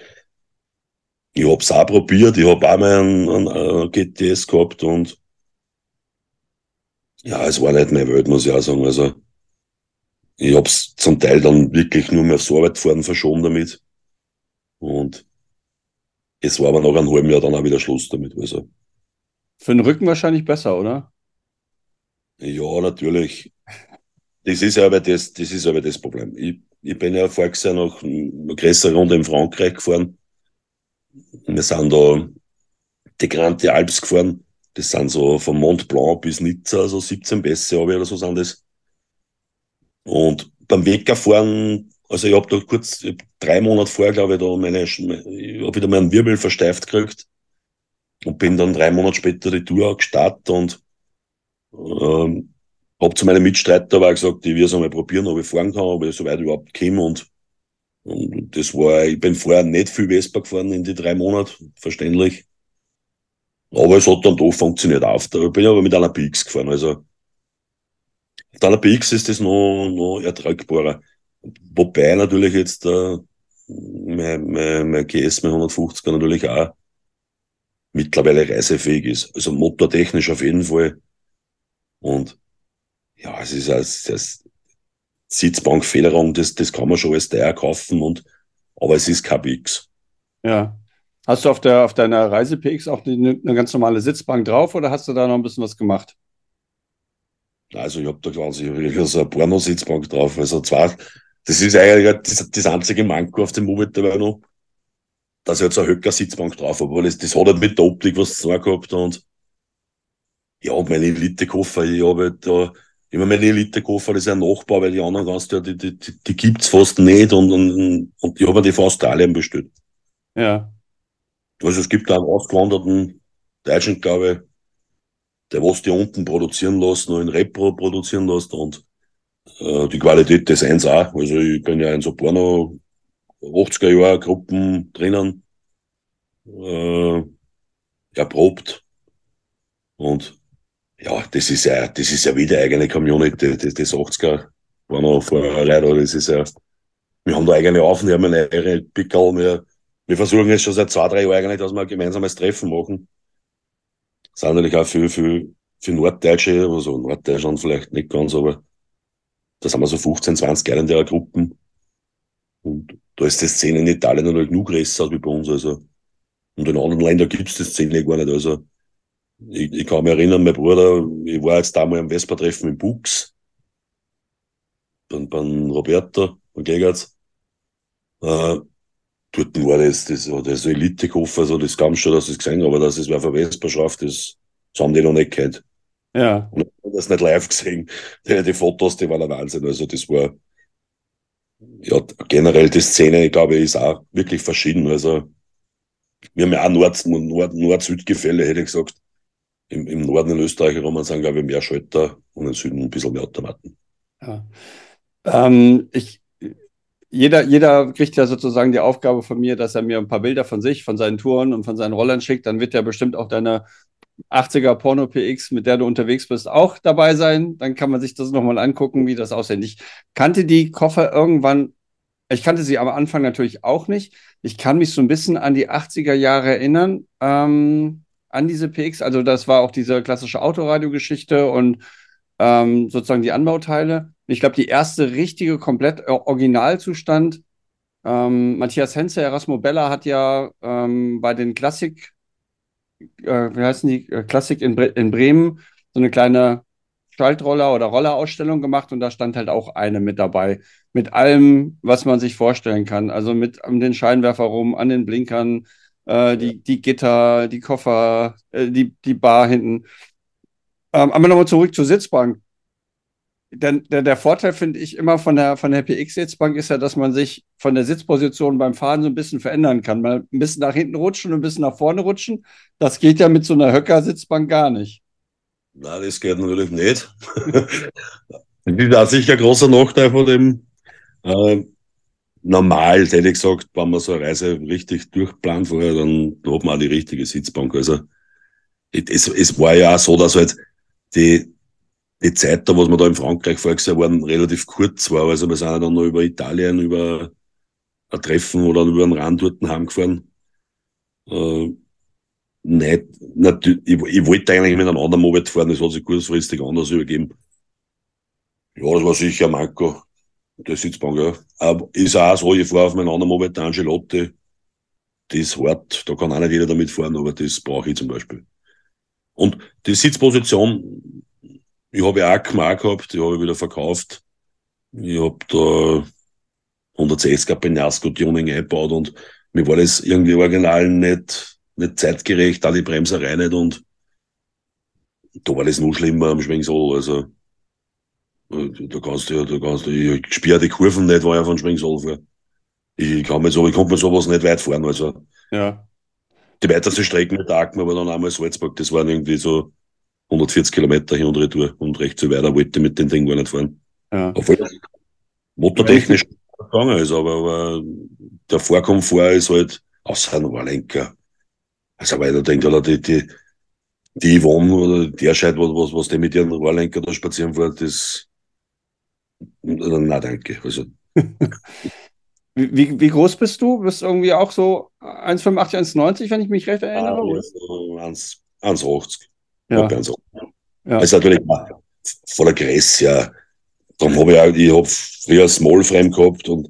habe es auch probiert. Ich habe auch mal einen GTS gehabt und ja, es war nicht meine Welt, muss ich auch sagen. Also ich habe es zum Teil dann wirklich nur mehr aufs Arbeitfahren verschoben damit. Und es war aber nach einem halben Jahr dann auch wieder Schluss damit. Also. Für den Rücken wahrscheinlich besser, oder? Ja, natürlich. Das ist aber das Problem. Ich bin ja vorher nach einer größeren Runde in Frankreich gefahren. Wir sind da die Grande Alps gefahren. Das sind so von Mont Blanc bis Nizza, so 17 Pässe oder so sind das. Und beim Wegfahren, also ich habe da kurz 3 Monate vorher, glaube ich, da ich habe wieder meinen Wirbel versteift gekriegt und bin dann 3 Monate später die Tour gestartet und habe zu meinem Mitstreiter aber gesagt, ich will es einmal probieren, ob ich fahren kann, ob ich soweit überhaupt komme. Und das war, ich bin vorher nicht viel Vespa gefahren in die 3 Monate, verständlich. Aber es hat dann doch funktioniert. Ich bin aber mit einer PX gefahren. Also mit einer PX ist das noch ertragbarer. Wobei natürlich jetzt mein GS, mein 150er natürlich auch mittlerweile reisefähig ist. Also motortechnisch auf jeden Fall. Und ja, es ist als Sitzbankfederung, das kann man schon als teuer kaufen, aber es ist kein PX. Ja. Hast du auf deiner Reise PX auch eine ganz normale Sitzbank drauf oder hast du da noch ein bisschen was gemacht? Also ich habe da quasi so eine Porno-Sitzbank drauf. Also zwar, das ist eigentlich das einzige Manko auf dem Moment dabei noch, dass ich jetzt eine Höcker-Sitzbank drauf habe, weil das hat halt mit der Optik was zu tun gehabt und ja, meine Elite-Koffer, ich habe halt da immer meine Elite-Koffer, das ist ein Nachbau, weil die anderen ganz, die gibt's fast nicht und ich habe die von Australien bestellt. Ja. Also es gibt da einen ausgewanderten Deutschen, glaube ich, der was die unten produzieren lässt, noch in Repro produzieren lässt und die Qualität des 1 auch. Also ich bin ja in so Porno 80er-Jahr-Gruppen drinnen erprobt und ja, das ist ja wieder eigene Community, das 80er, war noch vorher leider, das ist ja, wir haben da eigene Aufnahmen, eigene Pickerl, wir versuchen jetzt schon seit 2-3 Jahren eigentlich, dass wir ein gemeinsames Treffen machen. Das sind natürlich auch für Norddeutsche, also Norddeutschland vielleicht nicht ganz, aber da sind wir so 15, 20 Leute in der Gruppen. Und da ist die Szene in Italien noch nicht genug größer wie bei uns, also. Und in anderen Ländern gibt's die Szene gar nicht, also. Ich kann mich erinnern, mein Bruder, ich war jetzt da mal am Vespa-Treffen in Bux, beim Roberto, beim Gegertz. Dort war das Elite-Koffer, also das kam schon, dass ich es gesehen habe, aber dass es wer von Vespa schafft, das haben die noch nicht gehört. Ja. Und ich habe das nicht live gesehen. Die Fotos, die waren ein Wahnsinn. Also das war, ja, generell die Szene, ich glaube, ist auch wirklich verschieden. Also wir haben ja auch Nord-Süd-Gefälle, hätte ich gesagt. Im Norden in Österreich rum sind, glaube ich, mehr Schalter und im Süden ein bisschen mehr Automaten. Ja. Jeder kriegt ja sozusagen die Aufgabe von mir, dass er mir ein paar Bilder von sich, von seinen Touren und von seinen Rollern schickt. Dann wird ja bestimmt auch deine 80er Porno PX, mit der du unterwegs bist, auch dabei sein. Dann kann man sich das nochmal angucken, wie das aussieht. Ich kannte die Koffer irgendwann, ich kannte sie am Anfang natürlich auch nicht. Ich kann mich so ein bisschen an die 80er Jahre erinnern. An diese PX, also das war auch diese klassische Autoradio-Geschichte und sozusagen die Anbauteile. Ich glaube, die erste richtige, komplett Originalzustand, Matthias Henze, Erasmo Bella hat ja bei den Klassik, wie heißen die, Klassik in Bremen, so eine kleine Schaltroller- oder Rollerausstellung gemacht und da stand halt auch eine mit dabei, mit allem, was man sich vorstellen kann, also mit an den Scheinwerfer rum, an den Blinkern, die Gitter, die Koffer, die Bar hinten. Aber nochmal zurück zur Sitzbank. Der Vorteil, finde ich, immer von der PX-Sitzbank ist ja, dass man sich von der Sitzposition beim Fahren so ein bisschen verändern kann. Mal ein bisschen nach hinten rutschen und ein bisschen nach vorne rutschen. Das geht ja mit so einer Höcker-Sitzbank gar nicht. Nein, das geht natürlich nicht. Das ist sicher ein großer Nachteil von dem normal, hätte ich gesagt, wenn man so eine Reise richtig durchplant vorher, dann hat man auch die richtige Sitzbank. Also es war ja auch so, dass halt die Zeit da, was wir da in Frankreich vorgesehen waren, relativ kurz war. Also wir sind ja dann noch über Italien, über ein Treffen oder über einen Rand dort heimgefahren. Ich wollte eigentlich mit einem anderen Moped fahren, das hat sich kurzfristig anders übergeben. Ja, das war sicher ein Manko, der Sitzbank, ja. Aber ist auch so, ich fahre auf meinen anderen Moped, der Angelotti, das ist hart, da kann auch nicht jeder damit fahren, aber das brauche ich zum Beispiel. Und die Sitzposition, ich habe ja auch gemacht gehabt, die habe ich wieder verkauft. Ich habe da 160er Penasco-Tuning eingebaut und mir war das irgendwie original nicht zeitgerecht, da die Bremserei nicht und da war das noch schlimmer am Schwingsoll. Also da kannst du, ich sperre die Kurven nicht, weil ich von Schwingsoll fahre. Ich konnte mir sowas nicht weit fahren. Also ja. Die weiteste Strecke mit der Akme war dann einmal Salzburg, das waren irgendwie so 140 Kilometer hin und retour und recht so weiter wollte mit dem Ding gar nicht fahren. Ja. Obwohl motortechnisch gegangen ist, aber der Vorkomfort ist halt außer einem Lenker. Also weil ich da denke, oder die Yvonne oder der Scheit, was die mit ihren Rohrlenker da spazieren fährt, das nein, danke. Also. Wie groß bist du? Bist du irgendwie auch so 1,85, 1,90, wenn ich mich recht erinnere? Ah, 1,80. Ja. Das ist natürlich von der Größe, ja. Dann ich hab früher Small Frame gehabt und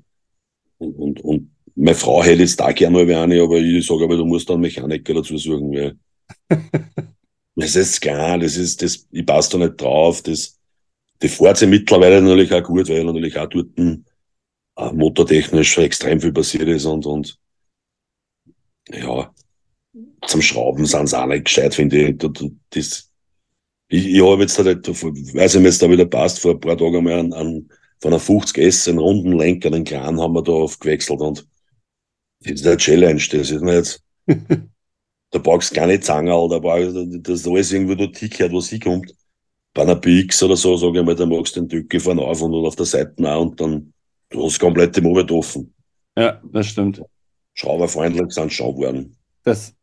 meine Frau hätte jetzt da gerne mal eine, aber ich sage, aber du musst da einen Mechaniker dazu suchen, weil das ist klar, das ich passe da nicht drauf, die fährt sich mittlerweile natürlich auch gut, weil natürlich auch dort motortechnisch extrem viel passiert ist und ja, zum Schrauben sind sie auch nicht gescheit, finde ich. Ich habe jetzt halt, weiß ich, mir jetzt da wieder passt, vor ein paar Tagen mal von einer 50S, einen runden Lenker, den Kran haben wir da aufgewechselt und das ist eine Challenge, das ist nicht da brauchst du keine Zangerl, da brauchst du, dass alles irgendwo dort hingehört, was hinkommt. Bei einer PX oder so, sage ich mal, da magst du den Döcke vorne auf und auf der Seite auch und dann du hast komplett die Moped offen. Ja, das stimmt. Schrauberfreundlich sind schon geworden. Das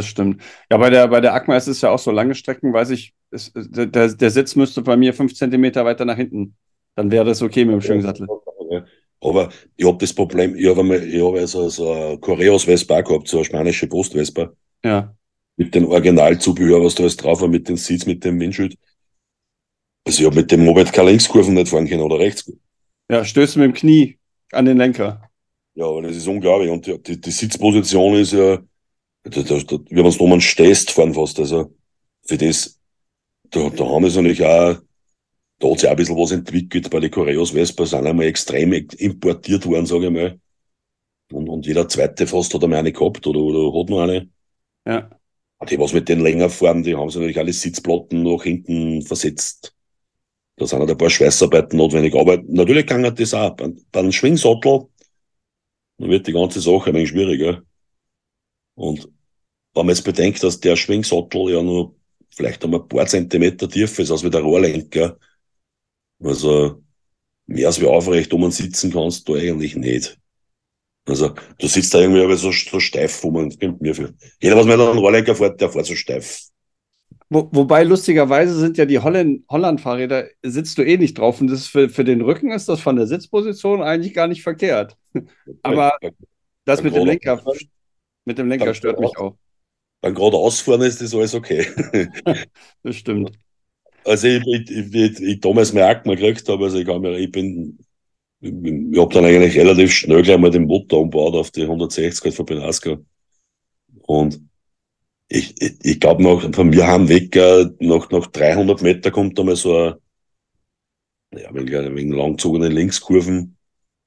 stimmt. Ja, bei der Acma ist es ja auch so lange Strecken, weiß ich, der Sitz müsste bei mir 5 Zentimeter weiter nach hinten. Dann wäre das okay mit dem schönen Sattel. Aber ich habe das Problem, ich habe so eine Correos-Vespa gehabt, so eine spanische Post-Vespa. Ja. Mit dem Originalzubehör, was da alles drauf war, mit den Seats, mit dem Windschild. Also ich habe mit dem Moped keine Linkskurven nicht fahren können oder rechts. Ja, stößt mit dem Knie an den Lenker. Ja, aber das ist unglaublich. Und die Sitzposition ist ja, wenn man es nochmal stehst, fahren fast. Also für das, da haben wir natürlich auch, da hat sich auch ein bisschen was entwickelt bei den Correos Vespa, sind einmal extrem importiert worden, sage ich mal. Und jeder zweite fast hat einmal eine gehabt oder hat noch eine. Ja. Die, was mit den länger fahren, die haben sich natürlich alle Sitzplatten nach hinten versetzt. Da sind halt ein paar Schweißarbeiten notwendig. Aber natürlich kann das auch. Bei einem Schwingsattel wird die ganze Sache ein wenig schwieriger. Und wenn man jetzt bedenkt, dass der Schwingsattel ja nur vielleicht einmal ein paar Zentimeter tief ist, als wie der Rohrlenker. Also, mehr als wie aufrecht um sitzen kannst du eigentlich nicht. Also, du sitzt da irgendwie so steif um und nimmt mir viel. Jeder, was mir dann Rohrlenker fährt, der fährt so steif. Wobei, lustigerweise sind ja die Holland-Fahrräder, sitzt du eh nicht drauf und das ist für den Rücken ist das von der Sitzposition eigentlich gar nicht verkehrt. Aber das mit dem Lenker stört mich auch. Dann gerade ausfahren ist alles okay. Das stimmt. Also ich damals meine Akten gekriegt habe, also ich habe dann eigentlich relativ schnell gleich mal den Motor umgebaut auf die 160er von Benasco. Und ich glaube noch, von mir heimweg, nach 300 Meter kommt da mal so wegen langgezogenen Linkskurven,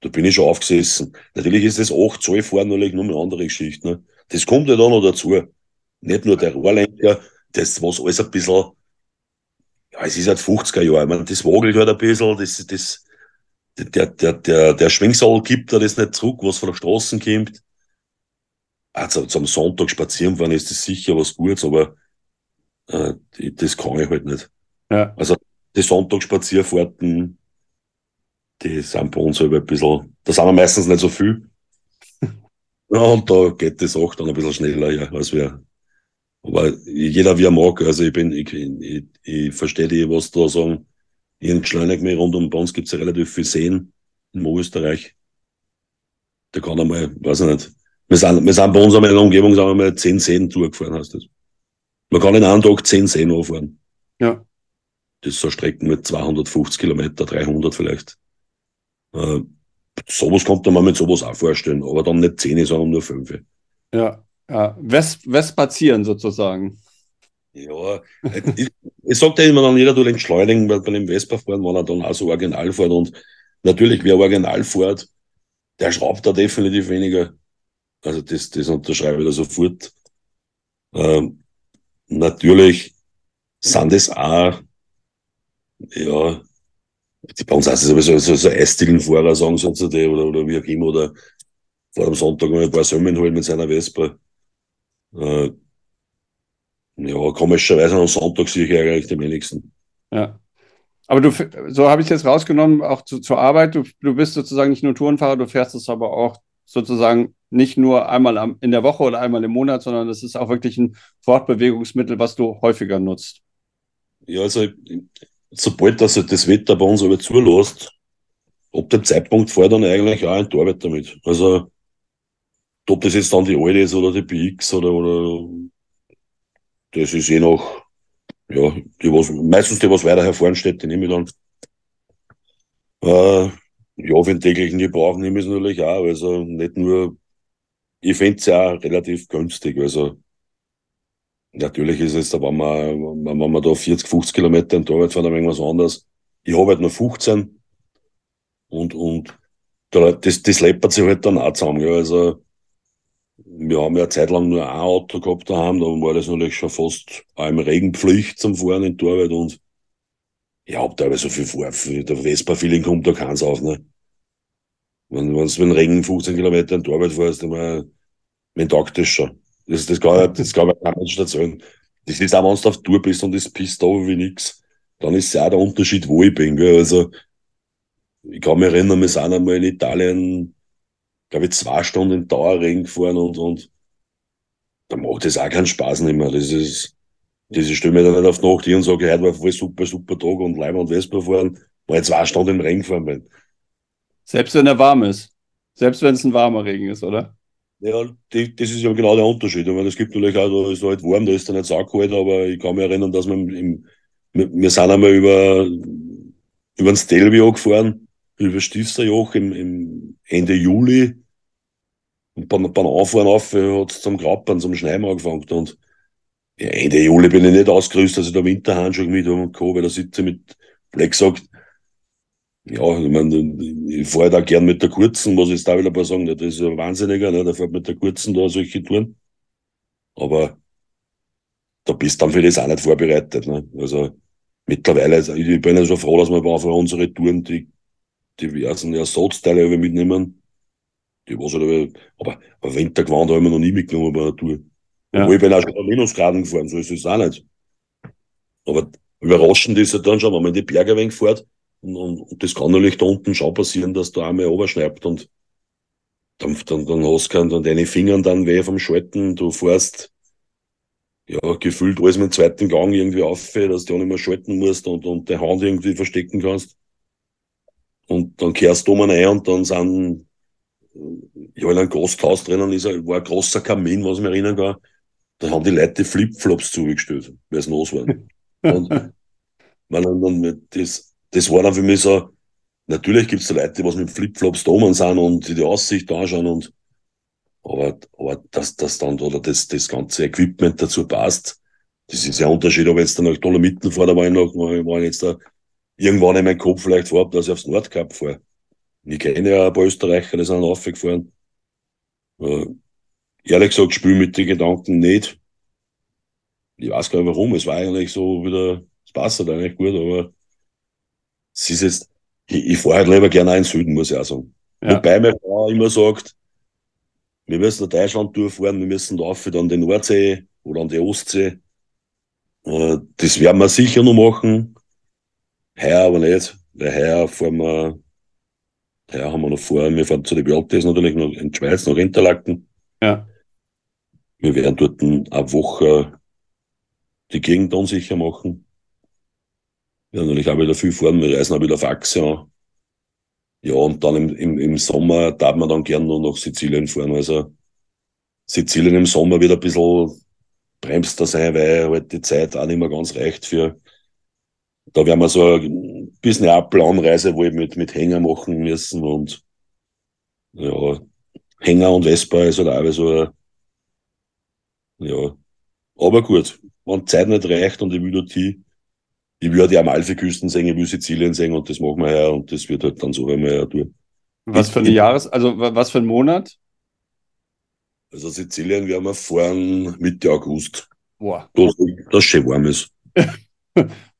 da bin ich schon aufgesessen. Natürlich ist das 8 Zoll fahren natürlich nur eine andere Geschichte, ne? Das kommt ja da noch dazu. Nicht nur der Rohrlenker, das was alles ein bisschen Ja, es ist halt 50er Jahre. Ich meine, das wogelt halt ein bisschen, der Schwingsaal gibt da das nicht zurück, was von der Straße kommt. Also zum Sonntag spazieren fahren ist das sicher was Gutes, aber das kann ich halt nicht. Ja. Also die Sonntagsspazierfahrten, die sind bei uns halt ein bisschen, da sind wir meistens nicht so viel. Ja, und da geht das auch dann ein bisschen schneller, ja, als wir. Aber jeder wie er mag, also ich verstehe die, was da sagen, ich entschleunige mich rundum, bei uns gibt es ja relativ viele Seen in Österreich. Da kann einmal, weiß ich nicht, wir sind bei uns einmal in der Umgebung, sagen wir mal, 10 Seen durchgefahren, heißt das. Man kann in einem Tag 10 Seen anfahren. Ja. Das sind so Strecken mit 250 Kilometer, 300 vielleicht. Sowas kommt man mit sowas auch vorstellen, aber dann nicht 10, sondern nur 5. Ja, ja. Wespazieren sozusagen. Ja, ich sage ja immer dann, jeder soll entschleunigen, weil bei dem Vespa fahren, wenn er dann auch so original fährt. Und natürlich, wer original fährt, der schraubt da definitiv weniger. Also das unterschreibe ich da sofort. Natürlich sind das auch, ja, bei uns heißt es sowieso so Eisdielenfahrer, sagen sie zu dir, oder wie auch immer, oder vor dem Sonntag mal ein paar Sömmen holen mit seiner Vespa. Ja, komischerweise am Sonntag sicher eigentlich die wenigsten. Ja. Aber du, so habe ich es jetzt rausgenommen, auch zur Arbeit, du bist sozusagen nicht nur Tourenfahrer, du fährst es aber auch sozusagen nicht nur einmal in der Woche oder einmal im Monat, sondern das ist auch wirklich ein Fortbewegungsmittel, was du häufiger nutzt. Ja, also sobald das Wetter bei uns aber zulässt, ab dem Zeitpunkt fahre ich dann eigentlich auch in die Arbeit damit. Also ob das jetzt dann die alte ist oder die PX oder das ist je nach, ja, meistens die, was weiter hervorn steht, die nehme ich dann. Ja, wenn täglichen Gebrauch nehme ich es natürlich auch, also nicht nur, ich finde es ja auch relativ günstig, also natürlich ist es, wenn man da 40, 50 Kilometer in die Arbeit fahren, dann irgendwas anderes. Ich habe halt nur 15 und das läppert sich halt dann auch zusammen, ja, also wir haben ja eine Zeit lang nur ein Auto gehabt daheim, da war das natürlich schon fast auch im Regen Pflicht zum Fahren in die Arbeit und ich hab da aber so viel vor, der Vespa-Feeling kommt da keins auf, ne? Wenn du mit Regen 15 Kilometer in die Arbeit fährst, immer mit taktisch schon. Das kann man kein Mensch erzählen. Das ist auch, wenn du auf Tour bist und das pisst aber wie nix, dann ist ja auch der Unterschied, wo ich bin, gell? Also, ich kann mich erinnern, wir sind einmal in Italien, glaube ich, 2 Stunden in Dauerregen gefahren und da macht das auch keinen Spaß nicht mehr. Ich stelle mir dann nicht auf die Nacht hin und sage, heute war voll super, super Tag und Leim und Vespa fahren, weil ich 2 Stunden im Regen gefahren bin. Selbst wenn er warm ist. Selbst wenn es ein warmer Regen ist, oder? Ja, das ist ja genau der Unterschied. Ich meine, es gibt natürlich auch, da ist halt warm, da ist dann nicht saugkalt, aber ich kann mich erinnern, dass wir sind einmal über den Stelvio gefahren, über Stifserjoch im Ende Juli und beim Anfahren hat es zum Grappern, zum Schneien angefangen und ja, Ende Juli bin ich nicht ausgerüstet, dass ich da Winterhandschuhe mit habe und Co., weil da sitze ich mit Black sagt, ja, ich meine, ich fahre da gern mit der Kurzen, was ich da wieder ein paar sagen, das ist ja wahnsinniger, ne? Der fährt mit der Kurzen da solche Touren. Aber da bist du dann für das auch nicht vorbereitet, ne? Also mittlerweile, ich bin ja schon froh, dass wir bei unsere Touren die diversen Ersatzteile mitnehmen. Die was halt, aber Wintergewand haben wir noch nie mitgenommen bei einer Tour. Ja. Obwohl ich bin auch schon Minusgraden gefahren, so ist es auch nicht. Aber überraschend ist es dann schon, wenn man in die Berge ein wenig fährt, und das kann natürlich da unten schon passieren, dass da einmal runterschneibt und dann hast du keinen, und deine Fingern dann weh vom Schalten, du fährst, ja, gefühlt alles mit dem zweiten Gang irgendwie auf, dass du auch nicht mehr schalten musst und die Hand irgendwie verstecken kannst. Und dann kehrst du um einen ein und dann sind, ja, in einem Gasthaus drinnen war ein großer Kamin, was ich mir erinnern kann. Da haben die Leute Flipflops zugestellt, weil es nass waren. Und das war dann für mich so, natürlich gibt es da Leute, die was mit Flipflops da oben sind und die Aussicht anschauen und, aber dass das dann, oder das ganze Equipment dazu passt, das ist ja ein Unterschied, ob ich jetzt dann nach Dolomiten fahre, da war ich jetzt da irgendwann in meinem Kopf vielleicht vorab, dass ich aufs Nordkap fahre. Ich kenne ja ein paar Österreicher, die sind raufgefahren. Ehrlich gesagt, spiele mit den Gedanken nicht. Ich weiß gar nicht warum, es war eigentlich so wieder, passt halt eigentlich gut, aber es ist jetzt, ich fahre halt lieber gerne auch in den Süden, muss ich auch sagen. Ja. Wobei meine Frau immer sagt, wir müssen nach Deutschland durchfahren, wir müssen da rauf, an die Nordsee oder an die Ostsee. Das werden wir sicher noch machen. Heuer aber nicht, weil heuer fahren wir, heuer haben wir noch vor, wir fahren zu den World Days natürlich noch in die Schweiz, nach Interlaken. Ja. Wir werden dort eine Woche die Gegend unsicher machen. Wir werden natürlich auch wieder viel fahren, wir reisen auch wieder auf Achse an. Ja, und dann im Sommer darf man dann gerne noch nach Sizilien fahren. Also Sizilien im Sommer wird ein bisschen bremster sein, weil halt die Zeit auch nicht mehr ganz reicht für. Da werden wir so ein bisschen eine Planreise, wo ich mit Hänger machen müssen. Und ja, Hänger und Vespa ist halt auch so. Ja. Aber gut, wenn die Zeit nicht reicht und ich will die Amalfiküsten sehen, ich will Sizilien sehen und das machen wir ja und das wird halt dann so einmal ja durch. Was für ein Monat? Also Sizilien werden wir fahren Mitte August. Boah. Das schön warm ist.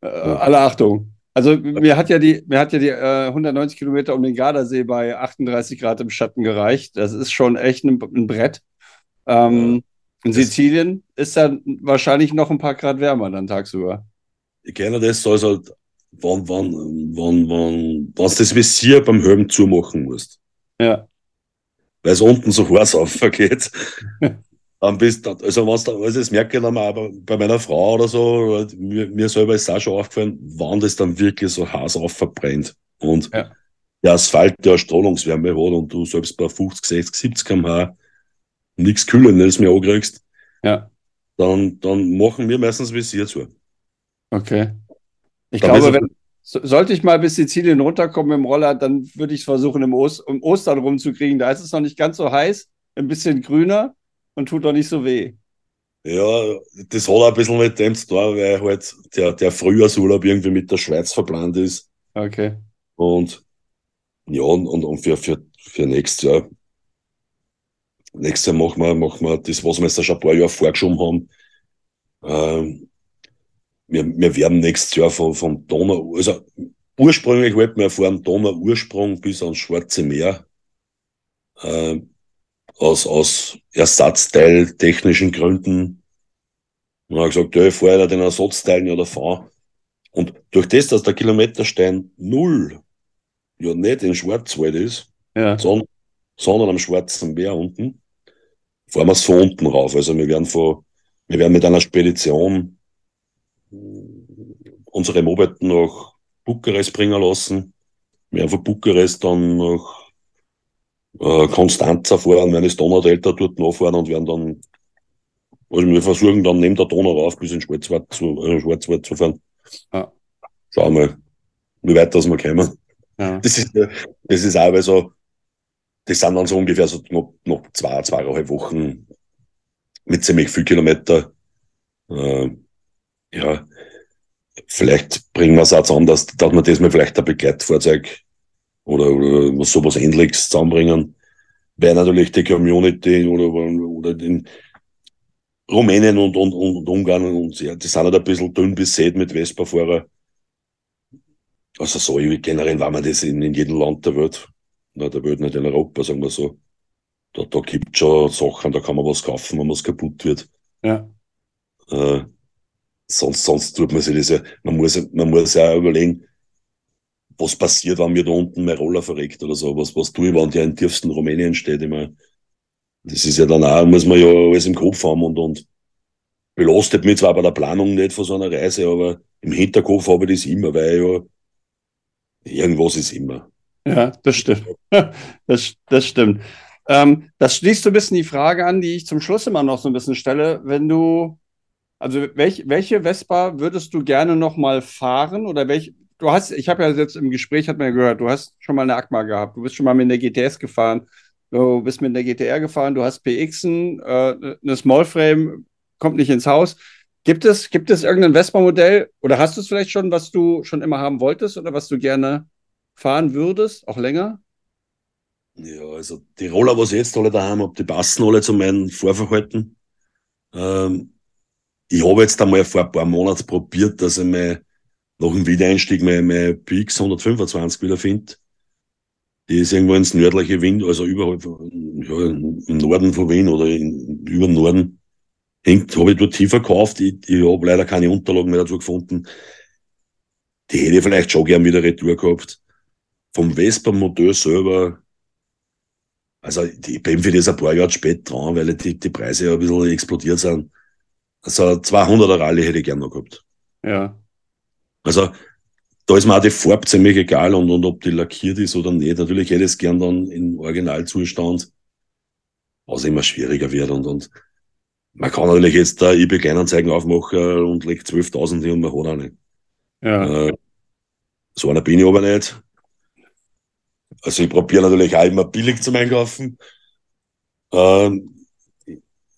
Alle Achtung. Also mir hat ja die 190 Kilometer um den Gardasee bei 38 Grad im Schatten gereicht. Das ist schon echt ein Brett. In Sizilien ist dann wahrscheinlich noch ein paar Grad wärmer dann tagsüber. Ich kenne das, also, wenn du das Visier beim Helm zumachen musst. Ja. Weil es unten so heiß aufgeht. Dann bist du, also, das merke ich dann auch bei meiner Frau oder so, mir selber ist es auch schon aufgefallen, wann das dann wirklich so heiß aufverbrennt. Und ja. Der Asphalt, der Strahlungswärme hat und du selbst bei 50, 60, 70 km/h nichts Kühlendes mehr ankriegst, ja. Dann machen wir meistens Visier zu. Okay. Ich glaube, sollte ich mal bis Sizilien runterkommen mit dem Roller, dann würde ich es versuchen, um Ostern rumzukriegen. Da ist es noch nicht ganz so heiß, ein bisschen grüner und tut noch nicht so weh. Ja, das hat auch ein bisschen mit dem zu tun, weil halt der Frühjahrsurlaub irgendwie mit der Schweiz verplant ist. Okay. Und ja, und für nächstes Jahr. Nächstes Jahr machen wir das, was wir jetzt schon ein paar Jahre vorgeschoben haben. Wir werden nächstes Jahr vom Donau, also ursprünglich wollten wir von Donau-Ursprung bis ans Schwarze Meer aus ersatzteiltechnischen Gründen. Und haben gesagt, ja, ich fahre ja den Ersatzteilen ja davon. Und durch das, dass der Kilometerstein 0 ja nicht im Schwarzwald ist, ja. sondern am Schwarzen Meer unten, fahren wir es von unten rauf. Also wir werden mit einer Spedition unsere Mobelt nach Bukarest bringen lassen. Wir werden von Bukarest dann nach Konstanza fahren, werden das Donaudelta dort nachfahren und werden dann, also wir versuchen dann neben der Donau rauf bis in Schwarzwald zu fahren. Ja. Schauen wir mal, wie weit das wir kommen. Ja. Das ist auch so, das sind dann so ungefähr so noch 2,5 Wochen mit ziemlich viel Kilometer. Ja, vielleicht bringen wir es auch zusammen, dass wir das mal vielleicht ein Begleitfahrzeug oder sowas Ähnliches zusammenbringen, weil natürlich die Community oder den Rumänien und Ungarn und ja, die sind halt ein bisschen dünn besät mit Vespa-Fahrern. Also so generell war man das in jedem Land der Welt. Na, der Welt nicht in Europa, sagen wir so. Da gibt es schon Sachen, da kann man was kaufen, wenn was kaputt wird. Ja. Sonst tut man sich das ja, man muss ja auch überlegen, was passiert, wenn mir da unten mein Roller verreckt oder so, was tue ich, wenn der im tiefsten Rumänien steht, ich meine, das ist ja dann auch, muss man ja alles im Kopf haben und belastet mich zwar bei der Planung nicht von so einer Reise, aber im Hinterkopf habe ich das immer, weil ja, irgendwas ist immer. Ja, das stimmt. Das stimmt. Das schließt so ein bisschen die Frage an, die ich zum Schluss immer noch so ein bisschen stelle, wenn du also welche Vespa würdest du gerne nochmal fahren? Oder ich habe ja jetzt im Gespräch, hat man ja gehört, du hast schon mal eine ACMA gehabt, du bist schon mal mit der GTS gefahren, du bist mit der GTR gefahren, du hast PXen, eine Smallframe, kommt nicht ins Haus. Gibt es irgendein Vespa-Modell oder hast du es vielleicht schon, was du schon immer haben wolltest oder was du gerne fahren würdest, auch länger? Ja, also die Roller, was ich jetzt alle daheim habe, die passen alle zu meinen Fahrverhalten. Ich habe jetzt einmal vor ein paar Monaten probiert, dass ich mir nach dem Wiedereinstieg meine PX 125 wiederfinde. Die ist irgendwo ins nördliche Wien, also überhalb, ja, im Norden von Wien oder über den Norden hängt, habe ich dort tief verkauft. Ich habe leider keine Unterlagen mehr dazu gefunden. Die hätte ich vielleicht schon gern wieder retour gehabt. Vom Vespa-Motor selber, also ich bin für das ein paar Jahre spät dran, weil die Preise ja ein bisschen explodiert sind. Also 200er Rallye hätte ich gern noch gehabt. Ja. Also da ist mir auch die Farbe ziemlich egal und ob die lackiert ist oder nicht. Natürlich hätte ich es gern dann im Originalzustand, was immer schwieriger wird. Und man kann natürlich jetzt da eBay Kleinanzeigen aufmachen und legt 12.000 hin und man hat auch nicht. Ja. So einer bin ich aber nicht. Also ich probiere natürlich auch immer billig zum Einkaufen. Ja,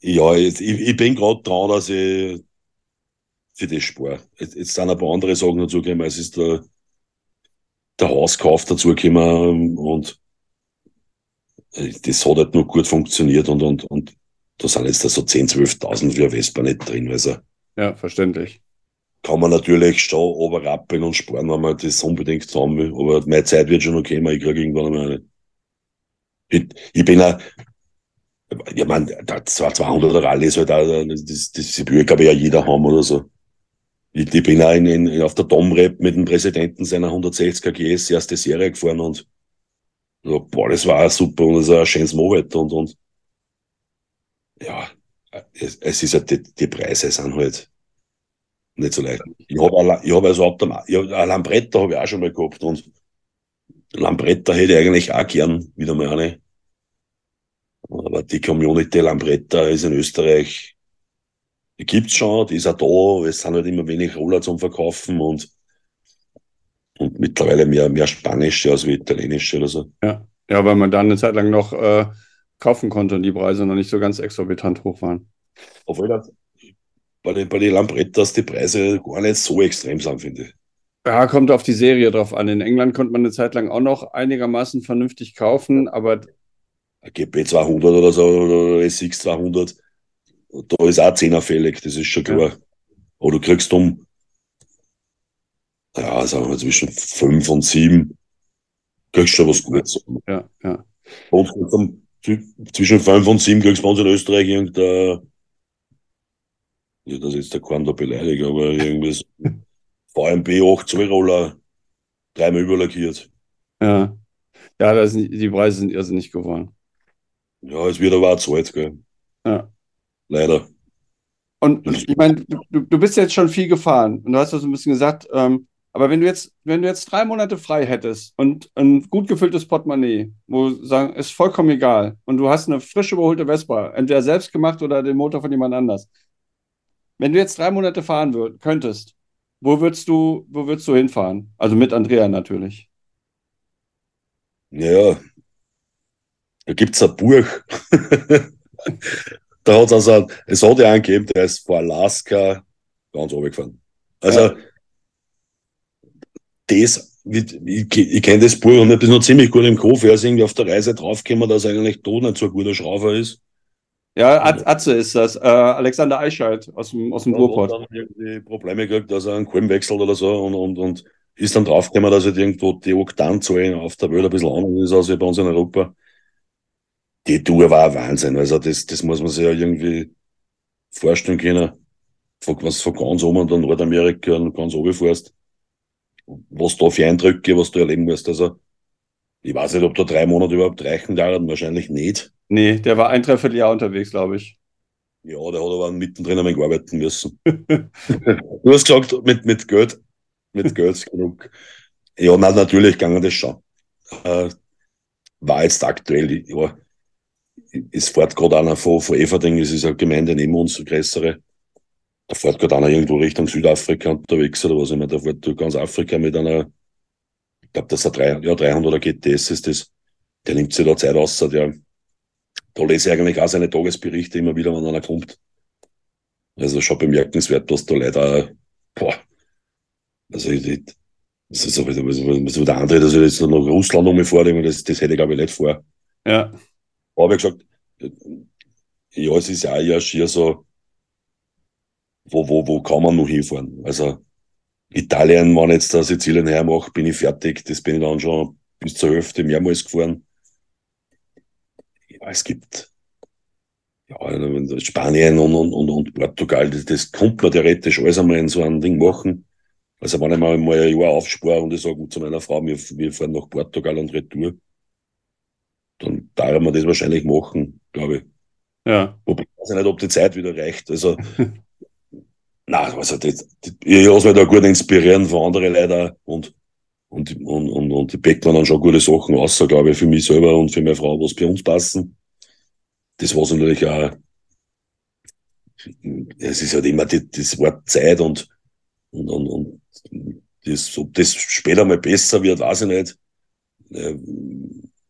ich bin gerade dran, dass ich für das spare. Jetzt sind ein paar andere Sachen dazugekommen. Es ist der Hauskauf dazugekommen und das hat halt nur gut funktioniert und da sind jetzt so 10.000, 12.000 für ein Vespa nicht drin. Also. Ja, verständlich. Kann man natürlich schon oberrappeln und sparen, wenn man das unbedingt haben will. Aber meine Zeit wird schon noch kommen, ich kriege irgendwann einmal eine. Ich bin auch, ich meine, 200er Rallye ist halt auch, das Bücher kann ja jeder haben oder so. Ich bin auch auf der Domrep mit dem Präsidenten seiner 160er GS erste Serie gefahren und so, boah, das war auch super und das war ein schönes Moped und ja, es ist halt, die Preise sind halt nicht so leicht. Ich hab also ein Lambretta habe ich auch schon mal gehabt und Lambretta hätte ich eigentlich auch gern wieder mal eine. Aber die Community Lambretta ist in Österreich, die gibt's schon, die ist auch da, es sind halt immer wenig Roller zum Verkaufen und mittlerweile mehr spanische als wie italienische oder so. Ja, weil man dann eine Zeit lang noch kaufen konnte und die Preise noch nicht so ganz exorbitant hoch waren. Obwohl das bei den Lambrettas die Preise gar nicht so extrem sind, finde ich. Ja, kommt auf die Serie drauf an. In England konnte man eine Zeit lang auch noch einigermaßen vernünftig kaufen, aber GP 200 oder so, oder SX 200, da ist auch 10er fällig, das ist schon klar. Ja. Aber du kriegst sagen wir zwischen 5 und 7, kriegst schon was Gutes. Ja. Und zwischen 5 und 7 kriegst du bei uns in Österreich irgendein, ja, das ist der Korn da beleidigt, aber irgendwas VMB 8 Zoll Roller, dreimal überlackiert. Ja. Ja, die Preise sind irrsinnig geworden. Ja, es wird aber auch Zeit, gell? Ja. Leider. Und ich meine, du bist jetzt schon viel gefahren und du hast das ein bisschen gesagt, aber wenn du jetzt 3 Monate frei hättest und ein gut gefülltes Portemonnaie, wo sagen, ist vollkommen egal, und du hast eine frisch überholte Vespa, entweder selbst gemacht oder den Motor von jemand anders. Wenn du jetzt 3 Monate fahren könntest, wo würdest du hinfahren? Also mit Andrea natürlich. Ja, da gibt es ein Buch. Da hat es hat ja einen gegeben, der ist von Alaska ganz runtergefahren. Also, ja. Ich kenne das Buch und ich bin noch ziemlich gut im Kopf. Er ist irgendwie auf der Reise draufgekommen, dass er eigentlich tot nicht so ein guter Schrauber ist. Ja, Atze ist das. Alexander Eichheit aus dem Ruhrpott. Er hat dann irgendwie Probleme gekriegt, dass er einen Kolben wechselt oder so und ist dann draufgekommen, dass halt irgendwo die Oktanzahlen auf der Welt ein bisschen anders ist als bei uns in Europa. Die Tour war ein Wahnsinn. Also das muss man sich ja irgendwie vorstellen können. Von ganz oben und Nordamerika und ganz oben fährst. Was da für Eindrücke, was du erleben musst. Also ich weiß nicht, ob da 3 Monate überhaupt reichen werden. Wahrscheinlich nicht. Nee, der war ein Dreivierteljahr unterwegs, glaube ich. Ja, der hat aber mittendrin ein wenig arbeiten müssen. Du hast gesagt, mit Geld ist genug. Ja, nein, natürlich kann man das schon. War jetzt aktuell, ja, es fährt gerade einer von Eferding, es ist eine Gemeinde neben uns, eine größere. Da fährt gerade einer irgendwo Richtung Südafrika unterwegs oder was immer. Da fährt durch ganz Afrika mit einer, ich glaube, das ist ein 300er GTS ist das. Der nimmt sich da Zeit aus. Da lese ich eigentlich auch seine Tagesberichte immer wieder, wenn einer kommt. Also schon bemerkenswert, dass da leider, boah, also das ist so der andere, dass ich jetzt noch Russland umfahre, das hätte ich glaube ich nicht vor. Ja. Aber ich gesagt, ja, es ist ja auch ja schier so, wo kann man noch hinfahren? Also Italien, wenn ich jetzt da Sizilien hermache, bin ich fertig. Das bin ich dann schon bis zur Hälfte mehrmals gefahren. Ja, es gibt ja, Spanien und Portugal, das kommt man theoretisch alles einmal in so ein Ding machen. Also wenn ich mal ein Jahr aufspare und ich sage zu meiner Frau, wir fahren nach Portugal und retour, dann darf man das wahrscheinlich machen, glaube ich. Ja. Wobei ich weiß nicht, ob die Zeit wieder reicht. Also, nein, also ich lasse mich da gut inspirieren von anderen Leuten und ich packe dann schon gute Sachen raus, glaube ich, für mich selber und für meine Frau, was bei uns passen. Das war natürlich auch, es ist halt immer das Wort Zeit und das, ob das später mal besser wird, weiß ich nicht.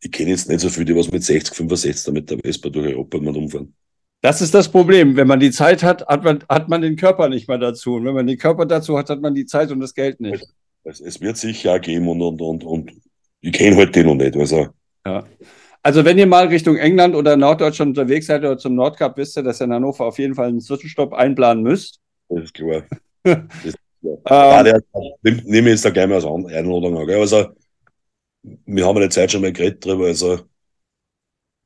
Ich kenne jetzt nicht so viele, die was mit 60, 65 mit der Vespa durch Europa rumfahren. Das ist das Problem. Wenn man die Zeit hat, hat man den Körper nicht mehr dazu. Und wenn man den Körper dazu hat, hat man die Zeit und das Geld nicht. Es wird sicher auch geben und ich kenne halt den noch nicht. Also. Ja. Also wenn ihr mal Richtung England oder Norddeutschland unterwegs seid oder zum Nordkap, wisst ihr, dass ihr in Hannover auf jeden Fall einen Zwischenstopp einplanen müsst. Das ist klar. Das ist klar. Nehme jetzt da gleich mal als Einladung an. Also, wir haben eine Zeit schon mal geredet drüber. Also,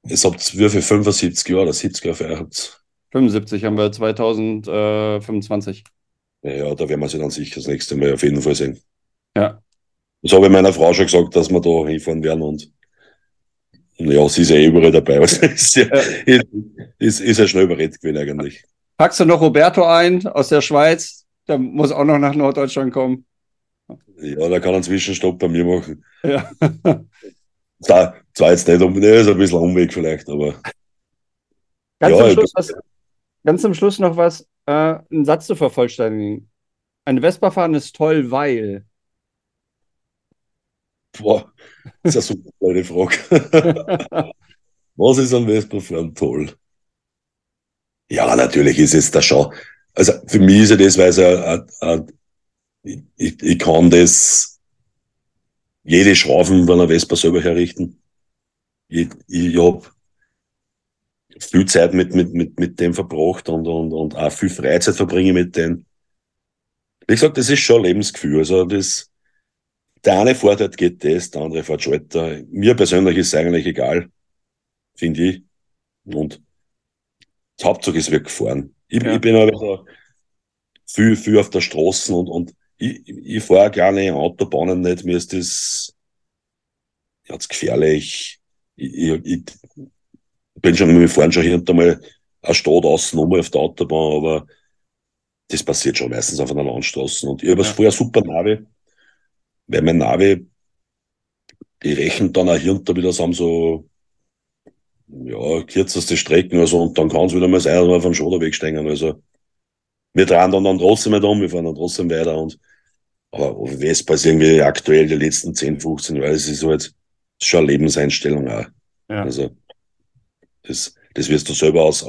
es habt wie viel 75 Jahre oder 70 Jahre für euch habt? 75 haben wir 2025. Ja, da werden wir sie dann sicher das nächste Mal auf jeden Fall sehen. Ja. Das habe ich meiner Frau schon gesagt, dass wir da hinfahren werden und ja, sie ist ja überall dabei. Also ist ja schnell überredet gewesen eigentlich. Packst du noch Roberto ein aus der Schweiz? Der muss auch noch nach Norddeutschland kommen. Ja, der kann einen Zwischenstopp bei mir machen. Ja. Zwar jetzt nicht, ist ein bisschen Umweg vielleicht, aber... Ganz zum Schluss noch was, einen Satz zu vervollständigen. Eine Vespa fahren ist toll, weil... Boah, das ist eine super kleine Frage. Was ist am Vespa-Fahren toll? Ja, natürlich ist es da schon. Also für mich ist ja das, weil ich kann das jede Schrauben von einer Vespa selber herrichten. Ich habe viel Zeit mit dem verbracht und auch viel Freizeit verbringe mit dem. Wie gesagt, das ist schon ein Lebensgefühl. Also das, der eine fährt halt GTS, der andere fährt Schalter. Mir persönlich ist es eigentlich egal, finde ich. Und das Hauptsache ist weggefahren. Ich bin aber so viel auf der Straße und ich fahre gerne Autobahnen nicht. Mir ist das ja zu gefährlich. Ich bin schon, wir fahren schon hier und da mal eine Stadt außen um auf der Autobahn, aber das passiert schon meistens auf einer Landstraße. Und ich habe vorher super Navi. Weil mein Navi, die rechnen dann auch hier und da wieder zusammen so, ja, kürzeste Strecken, also, und dann kann es wieder mal sein, dass wir auf dem Schoderweg stehen, also. Wir drehen dann trotzdem nicht um, wir fahren dann trotzdem weiter und, aber Vespa ist irgendwie aktuell die letzten 10, 15 Jahre, es ist halt schon eine Lebenseinstellung auch. Ja. Also, das wirst du selber aus,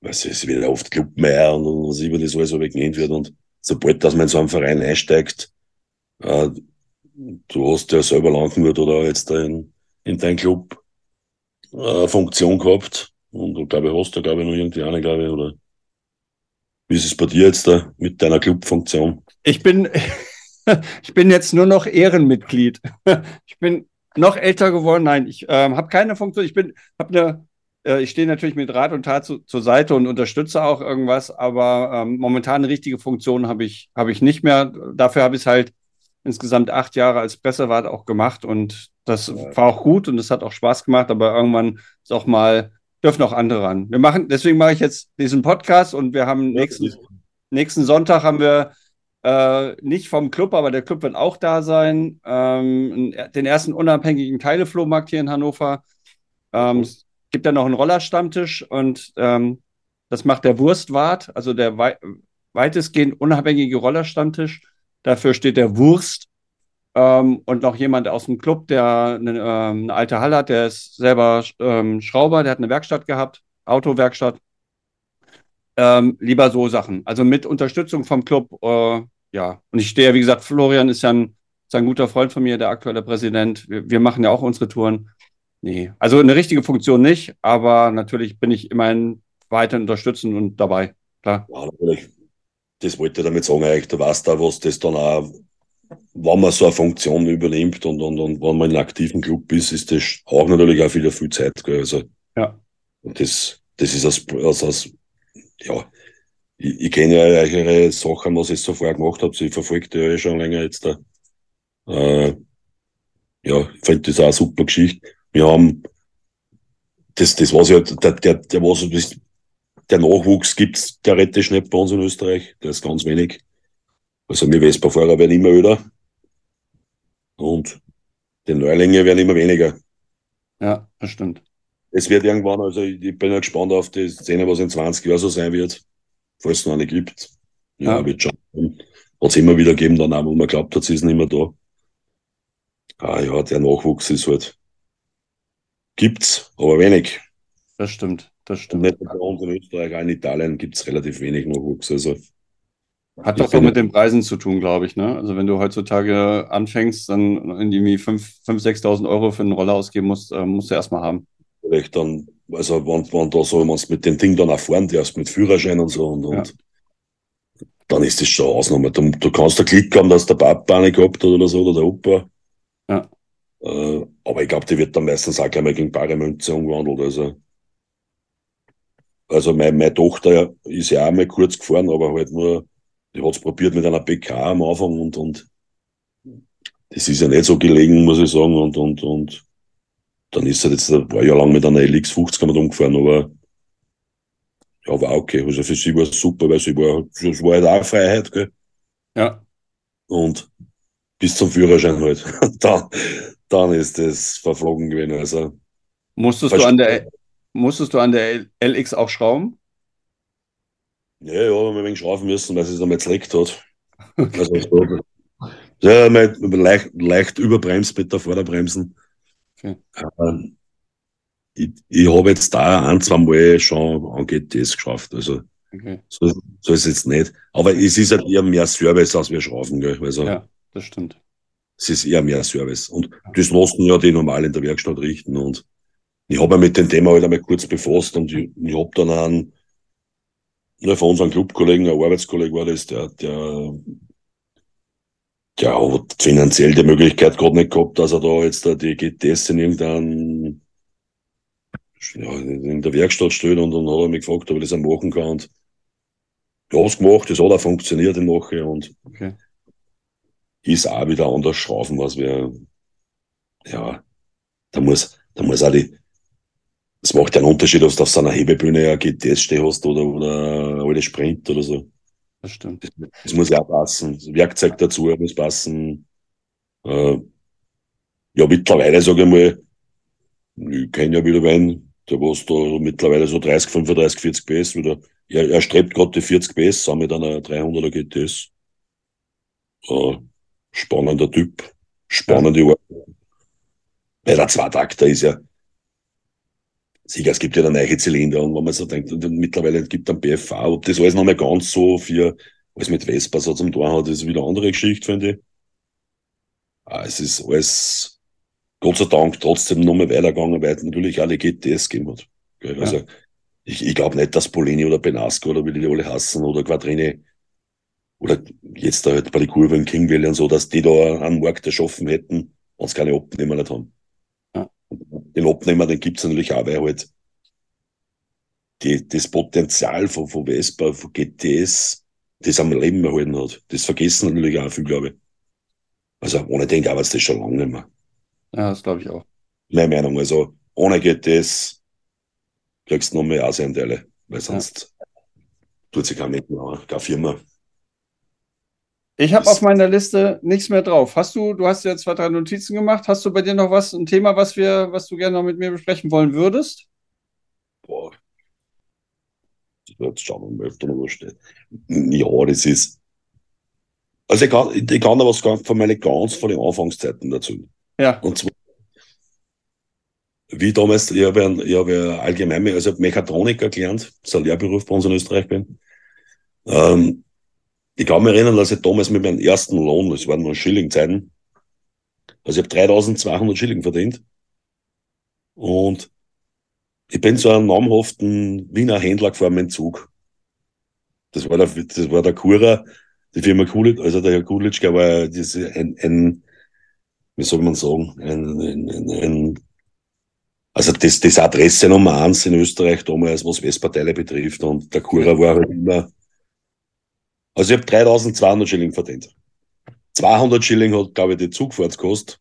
weißt du, es wird oft Clubmeier und was über das alles so genannt wird und sobald, dass man in so einen Verein einsteigt, du hast ja selber Landwirt oder jetzt in deinem Club eine Funktion gehabt und du glaube ich hast da glaube ich noch irgendwie eine, glaube ich, oder wie ist es bei dir jetzt da mit deiner Clubfunktion? Ich bin jetzt nur noch Ehrenmitglied. Ich bin noch älter geworden. Nein, ich habe keine Funktion. Ich stehe natürlich mit Rat und Tat zur Seite und unterstütze auch irgendwas, aber momentan eine richtige Funktion habe ich nicht mehr. Dafür habe ich es halt insgesamt 8 Jahre als Pressewart auch gemacht und das war auch gut und das hat auch Spaß gemacht, aber irgendwann ist auch mal, dürfen auch andere ran. Deswegen mache ich jetzt diesen Podcast und wir haben nächsten Sonntag haben wir nicht vom Club, aber der Club wird auch da sein, den ersten unabhängigen Teileflohmarkt hier in Hannover. Es gibt dann noch einen Rollerstammtisch und das macht der Wurstwart, also der weitestgehend unabhängige Rollerstammtisch. Dafür steht der Wurst und noch jemand aus dem Club, der eine alte Halle hat, der ist selber Schrauber, der hat eine Werkstatt gehabt, Autowerkstatt. Lieber so Sachen. Also mit Unterstützung vom Club, ja. Und ich stehe ja, wie gesagt, Florian ist ein guter Freund von mir, der aktuelle Präsident. Wir machen ja auch unsere Touren. Nee, also eine richtige Funktion nicht, aber natürlich bin ich immerhin weiter unterstützend und dabei, klar. Ja, natürlich. das wollte ich damit sagen, eigentlich, du weißt auch, was das dann auch, wenn man so eine Funktion übernimmt und wenn man in einem aktiven Club ist, ist das auch natürlich auch wieder viel Zeit. Gell? Also, ja. Und das ist ja, ich kenne ja eure Sachen, was ich so vorher gemacht habe, ich verfolge die ja schon länger jetzt da. Ja, ich finde das auch eine super Geschichte. Wir haben, das was ja, der Nachwuchs gibt's theoretisch nicht bei uns in Österreich, der ist ganz wenig. Also wir Vespa-Fahrer werden immer öder und die Neulinge werden immer weniger. Ja, das stimmt. Es wird irgendwann, also ich bin ja gespannt auf die Szene, was in 20 Jahren so sein wird, falls es noch eine gibt. Ja, ja. Wird schon. Hat es immer wieder gegeben, dann auch, wo man glaubt hat, sie ist nicht mehr da. Ah ja, der Nachwuchs ist halt, gibt's, aber wenig. Das stimmt, das stimmt. Und nicht nur bei uns in Österreich, auch in Italien gibt es relativ wenig Nachwuchs. Also hat doch auch mit den Preisen zu tun, glaube ich, ne? Also wenn du heutzutage anfängst, dann irgendwie 5.000, 6.000 Euro für einen Roller ausgeben musst, musst du erstmal haben. Vielleicht dann, also wenn da so man mit dem Ding dann auch fahren darfst, mit Führerschein und so und ja. Dann ist das schon eine Ausnahme. Du kannst da Glück haben, dass der Papa eine gehabt hat oder so, oder der Opa. Ja. Aber ich glaube, die wird dann meistens auch gleich mal gegen bare Münze umgewandelt, also meine Tochter ist ja auch mal kurz gefahren, aber halt nur, die hat es probiert mit einer PK am Anfang und das ist ja nicht so gelegen, muss ich sagen. Und dann ist sie jetzt ein paar Jahre lang mit einer LX 50 rumgefahren, aber ja, war okay. Also für sie war es super, weil es war halt auch Freiheit, gell? Ja. Und bis zum Führerschein halt. Dann ist das verflogen gewesen. Also, musstest du an der LX auch schrauben? Ja, haben wir ein wenig schrauben müssen, weil es einmal zerlegt hat. Okay. Also, ja, mal leicht überbremst mit der Vorderbremsen. Okay. Ich habe jetzt da ein, zwei Mal schon an GTS geschafft. Also, okay. So ist es jetzt nicht. Aber es ist halt eher mehr Service, als wir schrauben. Gell? Also, ja, das stimmt. Es ist eher mehr Service. Und das mussten ja die normal in der Werkstatt richten. Und ich habe mich mit dem Thema halt einmal kurz befasst und ich habe dann von unseren Clubkollegen, ein Arbeitskollege war das, der hat finanziell die Möglichkeit gerade nicht gehabt, dass er da jetzt die GTS in irgendeiner Werkstatt stellt und dann hat er mich gefragt, ob ich das auch machen kann. Und ich habe es gemacht, das hat auch funktioniert in Woche und okay. Ist auch wieder anders schrauben, was wir, ja, da muss auch die, es macht ja einen Unterschied, ob du auf so einer Hebebühne ein GTS stehen hast oder alle Sprint oder so. Das stimmt. Das muss ja auch passen. Das Werkzeug dazu muss passen. Ja, mittlerweile, sage ich mal, ich kenne ja wieder wen, der was da mittlerweile so 30, 35, 40 PS wieder. Er strebt gerade die 40 PS an mit einer 300er GTS. Spannender Typ. Spannende Arbeit. Weil der Zweitakter ist ja, sicher, es gibt ja dann neue Zylinder und wenn man so denkt, und mittlerweile gibt es einen BFV, ob das alles noch mal ganz so für, was mit Vespa so zum Tor hat, ist wieder eine andere Geschichte, finde ich. Es ist alles, Gott sei Dank, trotzdem noch mal weitergegangen, weil natürlich alle GTS gegeben hat. Gell? Also, ja. Ich glaube nicht, dass Polini oder Benasco oder wie die alle hassen oder Quadrini oder jetzt da halt bei den Kurven King Valley und so, dass die da einen Markt erschaffen hätten, wenn sie keine Abnehmer nicht haben. Den Abnehmer, den gibt es natürlich auch, weil halt das Potenzial von Vespa, von GTS, das am Leben erhalten hat. Das vergessen natürlich auch viel, glaube ich. Also ohne den gab es das schon lange nicht mehr. Ja, das glaube ich auch. Meine Meinung, also ohne GTS kriegst du noch mehr Asienteile, weil sonst tut sich kein Mensch mehr, keine Firma. Ich habe auf meiner Liste nichts mehr drauf. Du hast ja 2, 3 Notizen gemacht. Hast du bei dir noch ein Thema, was du gerne noch mit mir besprechen wollen würdest? Boah. Jetzt schauen wir mal, ob da noch was steht. Ja, das ist. Also ich kann da was von den Anfangszeiten dazu. Ja. Und zwar, wie damals, ich habe allgemein, also ich habe Mechatroniker gelernt, das ist ein Lehrberuf bei uns in Österreich bin. Ich kann mich erinnern, dass ich damals mit meinem ersten Lohn, das waren nur Schilling-Zeiten, also ich habe 3.200 Schilling verdient und ich bin zu einem namhaften Wiener Händler gefahren mit dem Zug. Das war der Kurer, die Firma Kulitsch, also der Herr Kulitsch, war das ein wie soll man sagen, also das Adresse Nummer 1 in Österreich damals, was Vespa-Teile betrifft, und der Kurer war halt immer, also ich habe 3.200 Schilling verdient. 200 Schilling hat, glaube ich, die Zugfahrtskost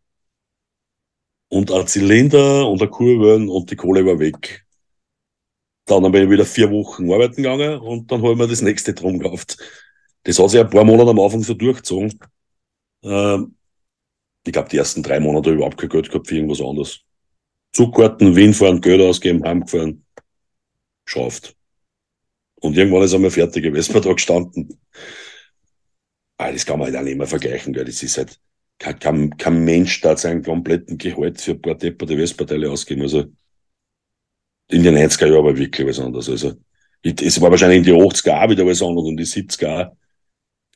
und ein Zylinder und ein Kurbel und die Kohle war weg. Dann bin ich wieder 4 Wochen arbeiten gegangen und dann habe ich mir das nächste drum gekauft. Das hat sich ein paar Monate am Anfang so durchgezogen. Ich glaube, die ersten 3 Monate überhaupt kein Geld gehabt für irgendwas anderes. Zugkarten, Wien fahren, Geld ausgeben, heimgefahren, geschafft. Und irgendwann ist einmal fertig gewesen, da gestanden. Aber das kann man halt auch nicht mehr vergleichen, weil das ist halt kein Mensch da seinen kompletten Gehalt für ein paar depperte Vespa-Teile ausgeben. Also in den 90er Jahren war wirklich was anderes. Also es war wahrscheinlich in die 80er auch wieder was anderes und die 70er auch.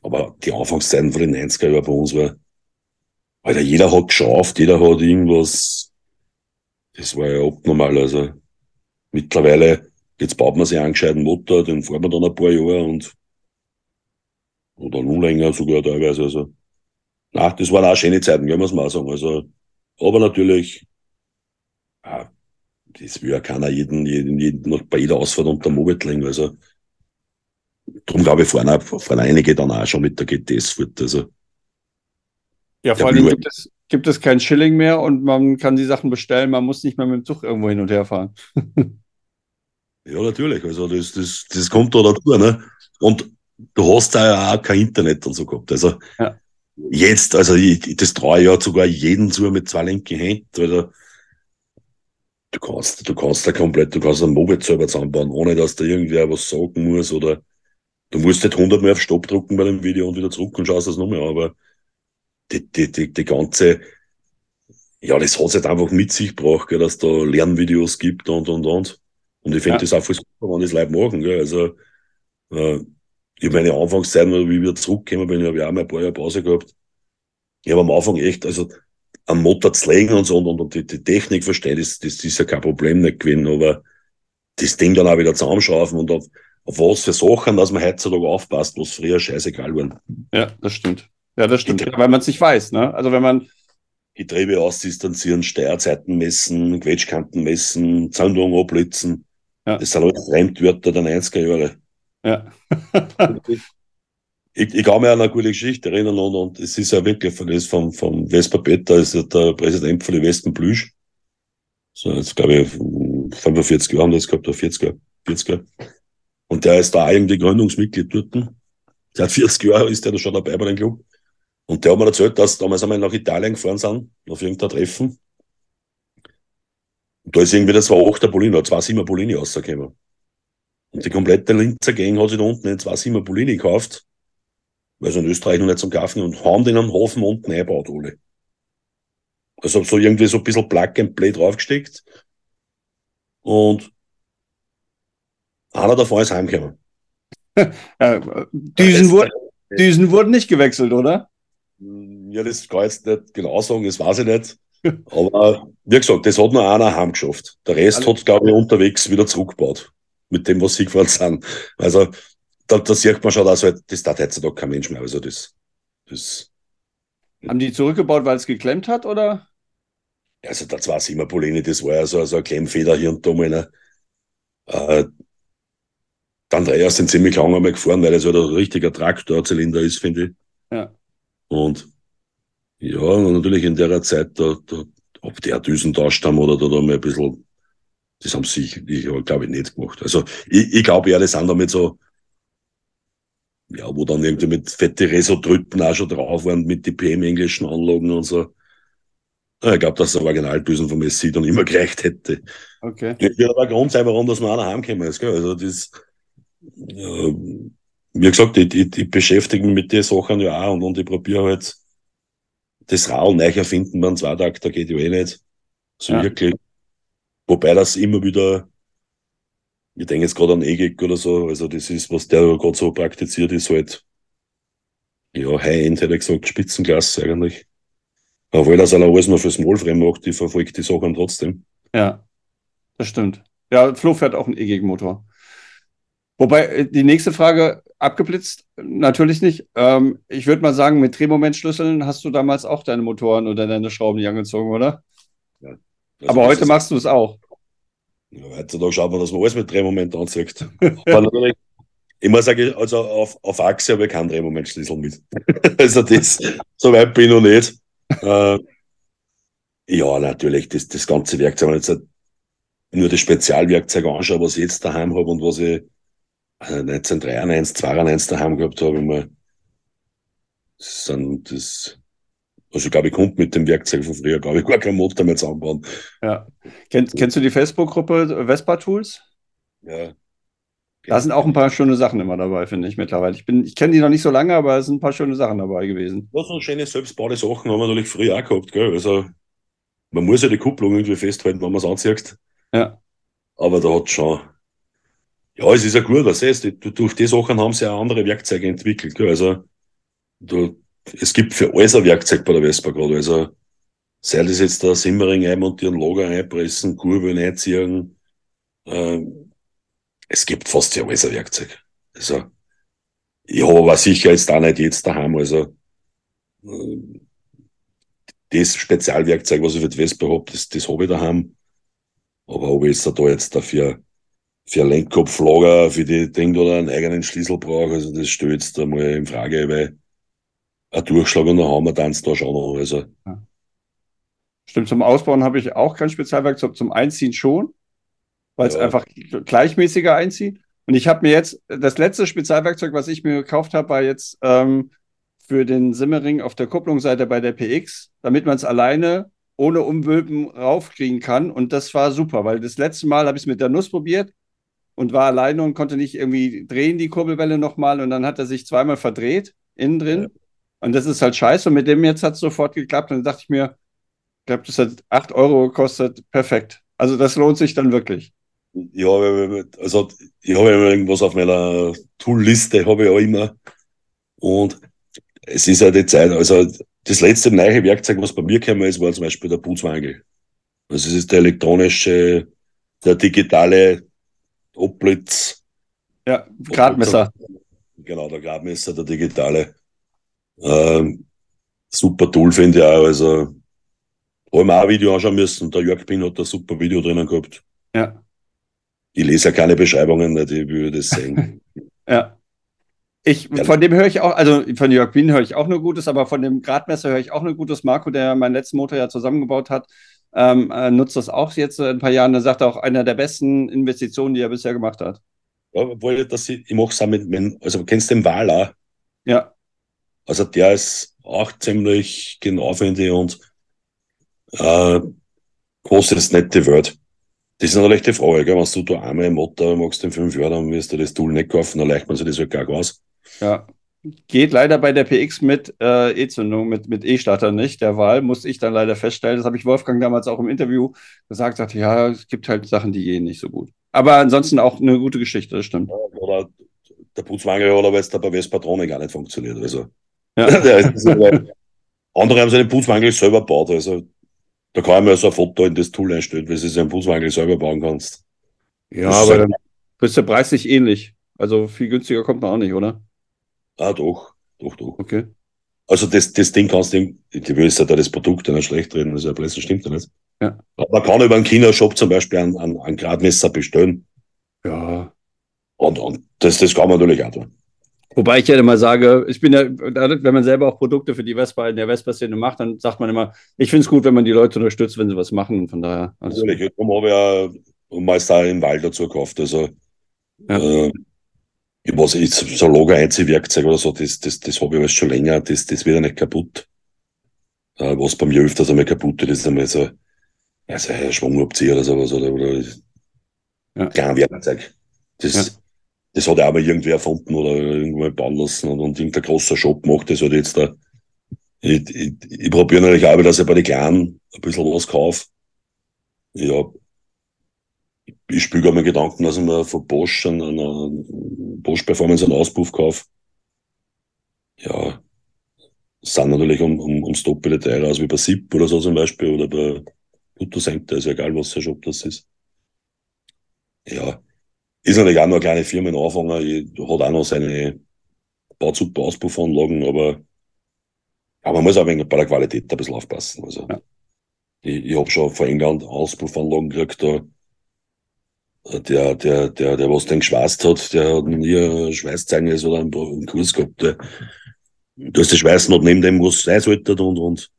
Aber die Anfangszeiten von den 90er Jahren bei uns war, Alter, jeder hat geschafft, jeder hat irgendwas. Das war ja abnormal. Also mittlerweile, jetzt baut man sich einen gescheiten Motor, den fährt man dann ein paar Jahre und oder nur länger sogar teilweise. Also na, das waren auch schöne Zeiten, können wir es mal sagen. Also, aber natürlich, ja, das will ja keiner jeden bei jeder Ausfahrt unter Mobelt legen. Also darum glaube ich, fahren einige dann auch schon mit der GTS fort. Also ja, vor allem gibt es keinen Schilling mehr und man kann die Sachen bestellen, man muss nicht mehr mit dem Zug irgendwo hin und her fahren. Ja, natürlich, also das kommt da dazu, ne? Und du hast da auch kein Internet und so gehabt, also ja. Jetzt, also das traue ich ja sogar jeden zu mit 2 linken Händen, also du kannst da komplett, du kannst ein Mobile selber zusammenbauen, ohne dass da irgendwer was sagen muss oder du musst nicht 100-mal auf Stopp drücken bei dem Video und wieder zurück und schaust das nochmal an, aber die ganze, ja, das hat es halt einfach mit sich gebracht, gell, dass da Lernvideos gibt und. Und ich finde ja. Das auch voll super, wenn das Leute machen, gell, also, ich habe meine Anfangszeiten, wie ich wieder zurückgekommen bin, habe ich auch mal ein paar Jahre Pause gehabt. Ich habe am Anfang echt, also, am Motor zu legen und so und die Technik verstehen, das ist ja kein Problem nicht gewesen, aber das Ding dann auch wieder zusammenschrauben und auf was für Sachen, dass man heutzutage aufpasst, was früher scheißegal waren. Ja, das stimmt. Ja, das stimmt, weil man es nicht weiß, ne? Also wenn man Getriebe ausdistanzieren, Steuerzeiten messen, Quetschkanten messen, Zündung abblitzen, ja. Das sind alles Fremdwörter der 90er Jahre. Ja. ich kann mich an eine gute Geschichte erinnern und es ist ja wirklich vom Vespa Peter, ist ja der Präsident von den Wespen Plüsch. So, jetzt glaube ich 45 Jahre haben das gehabt, oder 40er. Und der ist da irgendwie Gründungsmitglied dort. Seit 40 Jahren ist der da schon dabei bei dem Club. Und der hat mir erzählt, dass damals einmal nach Italien gefahren sind, auf irgendein Treffen. Und da ist irgendwie das 2.8er Polini, 2.7er Polini rausgekommen. Und die komplette Linzer Gang hat sich da unten einen 2.7er Polini gekauft, weil sie in Österreich noch nicht zum Kaufen, und haben den am Hafen unten eingebaut, alle. Also so irgendwie so ein bisschen Plug and Play draufgesteckt. Und einer davon ist heimgekommen. Düsen wurden nicht gewechselt, oder? Ja, das kann ich jetzt nicht genau sagen, das weiß ich nicht. Aber wie gesagt, das hat nur einer heimgeschafft. Der Rest hat, glaube ich, unterwegs wieder zurückgebaut. Mit dem, was sie gefahren sind. Also, da sieht man schon, dass halt, das tat heutzutage kein Mensch mehr. Also, das. Haben die zurückgebaut, weil es geklemmt hat, oder? Also, der 2.7er Polini, das war ja so eine Klemmfeder hier und da mal. Ne? Dann Andrea sind ziemlich lange einmal gefahren, weil das halt ein richtiger Traktorzylinder ist, finde ich. Ja. Und ja, natürlich in der Zeit, ob die auch Düsen tauscht haben oder da mal ein bisschen, das haben sie, glaube ich, nicht gemacht. Also ich glaube ja, das sind damit so, ja, wo dann irgendwie mit fette Reso-Trüppen auch schon drauf waren, mit die PM-englischen Anlagen und so. Ja, ich glaube, dass der Originaldüsen vom SC dann immer gereicht hätte. Okay. Das wird aber ein Grund sein, warum das nur einer heimgekommen ist, gell? Also das, ja, wie gesagt, ich beschäftige mich mit den Sachen ja auch und ich probiere halt das Rau neu erfinden beim Zweitakt, da geht ja eh nicht. So ja. Wirklich. Wobei das immer wieder, ich denke jetzt gerade an E-Gig oder so, also das ist, was der gerade so praktiziert, ist halt, ja, High-End hätte ich gesagt, Spitzenklasse eigentlich. Obwohl das alles nur fürs Malframe macht, die verfolgt die Sachen trotzdem. Ja, das stimmt. Ja, Flo fährt auch einen E-Gig-Motor. Wobei, die nächste Frage abgeblitzt? Natürlich nicht. Ich würde mal sagen, mit Drehmomentschlüsseln hast du damals auch deine Motoren oder deine Schrauben nicht angezogen, oder? Ja. Aber heute machst du es auch. Ja, heutzutage schaut man, dass man alles mit Drehmoment anzieht. Aber natürlich, ich muss sagen, also auf Achse habe ich keinen Drehmomentschlüssel mit. Also das, so weit bin ich noch nicht. Ja, natürlich, das ganze Werkzeug, wenn ich jetzt nur das Spezialwerkzeug anschaue, was ich jetzt daheim habe und was ich 1993, 1992 daheim gehabt habe, ich glaube, ich konnte mit dem Werkzeug von früher, glaube ich, gar keinen Motor mehr zusammenbauen. Ja. Kennst du die Facebook-Gruppe Vespa Tools? Ja. Da sind auch ein paar schöne Sachen immer dabei, finde ich mittlerweile. Ich kenne die noch nicht so lange, aber es sind ein paar schöne Sachen dabei gewesen. Ja, so schöne selbstbaute Sachen haben wir natürlich früher auch gehabt, gell? Also man muss ja die Kupplung irgendwie festhalten, wenn man es anzieht. Ja. Aber da hat schon. Ja, es ist ja gut, was heißt, durch die Sachen haben sie ja andere Werkzeuge entwickelt, gell? Also es gibt für alles ein Werkzeug bei der Vespa gerade. Also sei das jetzt der Simmering einmontieren, Lager einpressen, Kurven einziehen. Es gibt fast ja alles ein Werkzeug. Also ich habe aber sicher jetzt auch nicht jetzt daheim. Also das Spezialwerkzeug, was ich für die Vespa habe, das habe ich daheim. Aber ob ich jetzt dafür für Lenkkopflager, für die Ding oder einen eigenen Schlüssel brauche, also das stelle ich jetzt einmal in Frage, weil ein Durchschlag und ein Hammer tanzt da schon noch. Also. Ja. Stimmt, zum Ausbauen habe ich auch kein Spezialwerkzeug, zum Einziehen schon, weil es einfach gleichmäßiger einzieht. Und ich habe mir jetzt, das letzte Spezialwerkzeug, was ich mir gekauft habe, war jetzt für den Simmering auf der Kupplungsseite bei der PX, damit man es alleine ohne Umwölben raufkriegen kann. Und das war super, weil das letzte Mal habe ich es mit der Nuss probiert und war alleine und konnte nicht irgendwie drehen, die Kurbelwelle nochmal. Und dann hat er sich zweimal verdreht, innen drin. Ja. Und das ist halt scheiße. Und mit dem jetzt hat es sofort geklappt. Und dann dachte ich mir, ich glaube, das hat 8 Euro gekostet. Perfekt. Also das lohnt sich dann wirklich. Ja, also ich habe immer irgendwas auf meiner Tool-Liste, habe ich auch immer. Und es ist ja die Zeit, also das letzte neue Werkzeug, was bei mir gekommen ist, war zum Beispiel der Putzwangel. Also es ist der elektronische, der digitale Oblitz. Ja, Gradmesser. Genau, der Gradmesser, der digitale. Super Tool, finde ich auch. Also, habe ich mir auch ein Video anschauen müssen. Der Jörg Pinn hat da super Video drinnen gehabt. Ja. Ich lese ja keine Beschreibungen, nicht, ich würde das sehen. Ja. Von dem höre ich auch, also von Jörg Pinn höre ich auch nur Gutes, aber von dem Gradmesser höre ich auch nur Gutes. Marco, der meinen letzten Motor ja zusammengebaut hat, nutzt das auch jetzt in ein paar Jahren. Er sagt auch, einer der besten Investitionen, die er bisher gemacht hat. Ja, obwohl ich mache es auch also kennst du den Wala? Ja. Also der ist auch ziemlich genau, finde ich, und kostet jetzt nicht die Welt. Das ist natürlich die Frage, gell? Wenn du da einmal im Motor magst in 5 Jahren, dann wirst du das Tool nicht kaufen, dann leicht man sich das halt gar aus. Ja, geht leider bei der PX mit E-Zündung, mit E-Starter nicht, der Wahl, musste ich dann leider feststellen. Das habe ich Wolfgang damals auch im Interview gesagt, dachte, ja, es gibt halt Sachen, die gehen nicht so gut. Aber ansonsten auch eine gute Geschichte, das stimmt. Oder der Putzmangel hat aber jetzt bei Vespatronic gar nicht funktioniert, also. Ja. Andere haben seinen Putzwangel selber gebaut. Also, da kann man ja so ein Foto in das Tool einstellen, weil du seinen Putzwangel selber bauen kannst. Ja, aber dann ist der Preis nicht ähnlich. Also viel günstiger kommt man auch nicht, oder? Ah, doch. Okay. Also das Ding kannst du, die willst ja da das Produkt nicht schlecht reden, also der stimmt ja nicht. Ja. Aber man kann über einen China-Shop zum Beispiel einen Gradmesser bestellen. Ja. Und das kann man natürlich auch tun. Wobei ich ja immer sage, ich bin ja, wenn man selber auch Produkte für die Vespa in der Vespa-Szene macht, dann sagt man immer, ich finde es gut, wenn man die Leute unterstützt, wenn sie was machen. Von daher. Natürlich, darum habe ich ja meist auch im Wald dazu gekauft. Also, ja. Was ich, so ein Lager-Einziehwerkzeug oder so, das habe ich alles schon länger, das wird ja nicht kaputt. Was bei mir öfters einmal kaputt ist, ist einmal so, also ein Schwungabzieher oder sowas, oder ja. Kein Werkzeug. Das hat er auch mal irgendwer erfunden oder irgendwo mal bauen lassen und irgendein großer Shop macht das halt jetzt da. Ich probiere natürlich auch, dass ich bei den Kleinen ein bisschen was kaufe. Ja, ich spiele gar mal Gedanken, dass ich mir von Bosch einen Bosch Performance einen Auspuff kaufe. Ja, sind natürlich ums Doppelte teurer als wie bei SIP oder so zum Beispiel oder bei Putosenk, also egal was der Shop das ist. Ja. Ist natürlich auch noch eine kleine Firma in Anfang, hat auch noch seine baut super Auspuffanlagen, aber man muss auch wegen bei der Qualität ein bisschen aufpassen. Also, ja. Ich habe schon von England Auspuffanlagen gekriegt, da der was den geschweißt hat, der hat nie ein Schweißzeugnis oder einen Kurs gehabt. Du hast das Schweißen hat neben dem, was sein sollte, und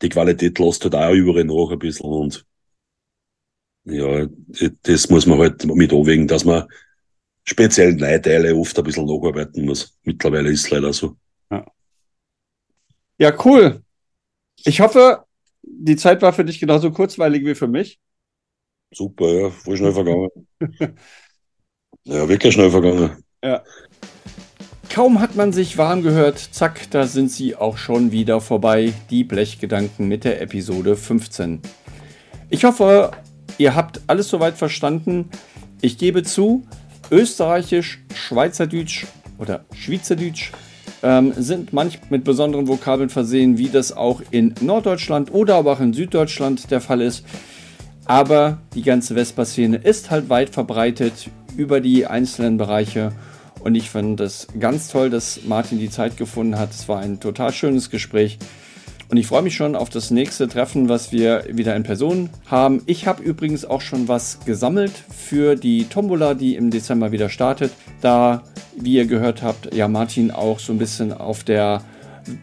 die Qualität lässt halt auch überall nach ein bisschen. Und ja, das muss man halt mit anwägen, dass man speziell Leiteile oft ein bisschen nacharbeiten muss. Mittlerweile ist es leider so. Ja, cool. Ich hoffe, die Zeit war für dich genauso kurzweilig wie für mich. Super, ja, voll schnell vergangen. Ja, wirklich schnell vergangen. Ja. Kaum hat man sich warm gehört, zack, da sind sie auch schon wieder vorbei, die Blechgedanken mit der Episode 15. Ich hoffe, ihr habt alles soweit verstanden. Ich gebe zu, Österreichisch, Schweizerdeutsch oder Schweizerdeutsch sind manchmal mit besonderen Vokabeln versehen, wie das auch in Norddeutschland oder aber auch in Süddeutschland der Fall ist. Aber die ganze Vespa-Szene ist halt weit verbreitet über die einzelnen Bereiche. Und ich fand das ganz toll, dass Martin die Zeit gefunden hat. Es war ein total schönes Gespräch. Und ich freue mich schon auf das nächste Treffen, was wir wieder in Person haben. Ich habe übrigens auch schon was gesammelt für die Tombola, die im Dezember wieder startet. Da, wie ihr gehört habt, ja Martin auch so ein bisschen auf der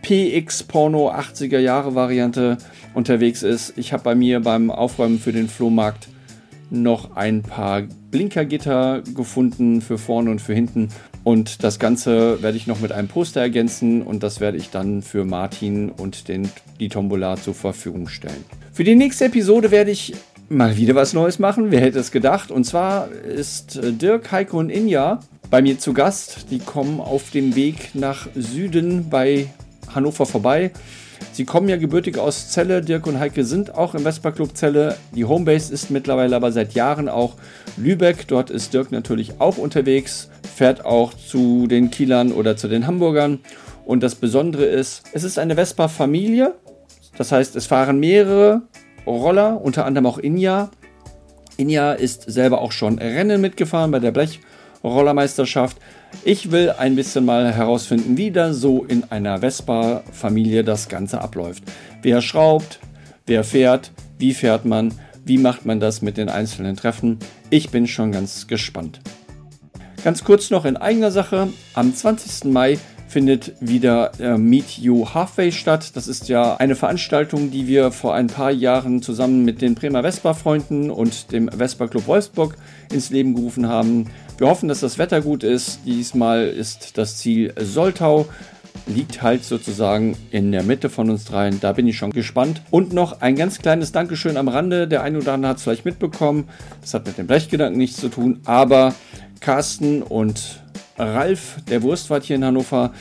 PX-Porno 80er Jahre Variante unterwegs ist. Ich habe bei mir beim Aufräumen für den Flohmarkt noch ein paar Blinkergitter gefunden für vorne und für hinten. Und das Ganze werde ich noch mit einem Poster ergänzen und das werde ich dann für Martin und die Tombola zur Verfügung stellen. Für die nächste Episode werde ich mal wieder was Neues machen. Wer hätte es gedacht? Und zwar ist Dirk, Heiko und Inja bei mir zu Gast. Die kommen auf dem Weg nach Süden bei Hannover vorbei. Sie kommen ja gebürtig aus Celle. Dirk und Heike sind auch im Vespa Club Celle. Die Homebase ist mittlerweile aber seit Jahren auch Lübeck. Dort ist Dirk natürlich auch unterwegs, fährt auch zu den Kielern oder zu den Hamburgern. Und das Besondere ist, es ist eine Vespa-Familie. Das heißt, es fahren mehrere Roller, unter anderem auch Inja. Inja ist selber auch schon Rennen mitgefahren bei der Blechrollermeisterschaft. Ich will ein bisschen mal herausfinden, wie da so in einer Vespa-Familie das Ganze abläuft. Wer schraubt, wer fährt, wie fährt man, wie macht man das mit den einzelnen Treffen. Ich bin schon ganz gespannt. Ganz kurz noch in eigener Sache. Am 20. Mai findet wieder Meet You Halfway statt. Das ist ja eine Veranstaltung, die wir vor ein paar Jahren zusammen mit den Bremer Vespa-Freunden und dem Vespa Club Wolfsburg ins Leben gerufen haben. Wir hoffen, dass das Wetter gut ist. Diesmal ist das Ziel Soltau. Liegt halt sozusagen in der Mitte von uns dreien. Da bin ich schon gespannt. Und noch ein ganz kleines Dankeschön am Rande. Der eine oder andere hat es vielleicht mitbekommen. Das hat mit dem Blechgedanken nichts zu tun. Aber Carsten und Ralf, der Wurstwart hier in Hannover,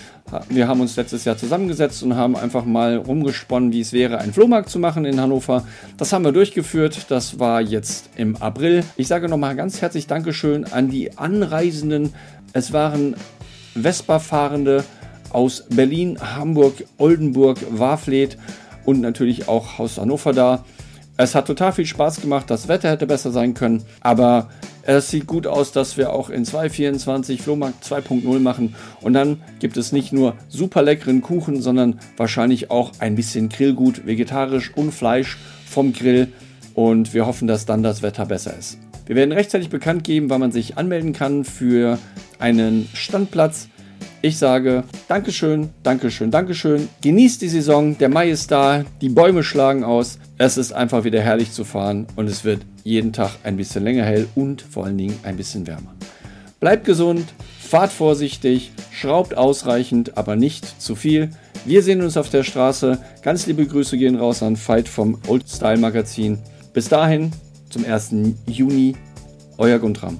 wir haben uns letztes Jahr zusammengesetzt und haben einfach mal rumgesponnen, wie es wäre, einen Flohmarkt zu machen in Hannover. Das haben wir durchgeführt. Das war jetzt im April. Ich sage nochmal ganz herzlich Dankeschön an die Anreisenden. Es waren Vespa-Fahrende aus Berlin, Hamburg, Oldenburg, Wafled und natürlich auch aus Hannover da. Es hat total viel Spaß gemacht. Das Wetter hätte besser sein können, aber es sieht gut aus, dass wir auch in 2024 Flohmarkt 2.0 machen. Und dann gibt es nicht nur super leckeren Kuchen, sondern wahrscheinlich auch ein bisschen Grillgut, vegetarisch und Fleisch vom Grill. Und wir hoffen, dass dann das Wetter besser ist. Wir werden rechtzeitig bekannt geben, wann man sich anmelden kann für einen Standplatz. Ich sage Dankeschön, Dankeschön, Dankeschön. Genießt die Saison, der Mai ist da, die Bäume schlagen aus. Es ist einfach wieder herrlich zu fahren und es wird jeden Tag ein bisschen länger hell und vor allen Dingen ein bisschen wärmer. Bleibt gesund, fahrt vorsichtig, schraubt ausreichend, aber nicht zu viel. Wir sehen uns auf der Straße. Ganz liebe Grüße gehen raus an Veit vom Old Style Magazin. Bis dahin, zum 1. Juni, euer Guntram.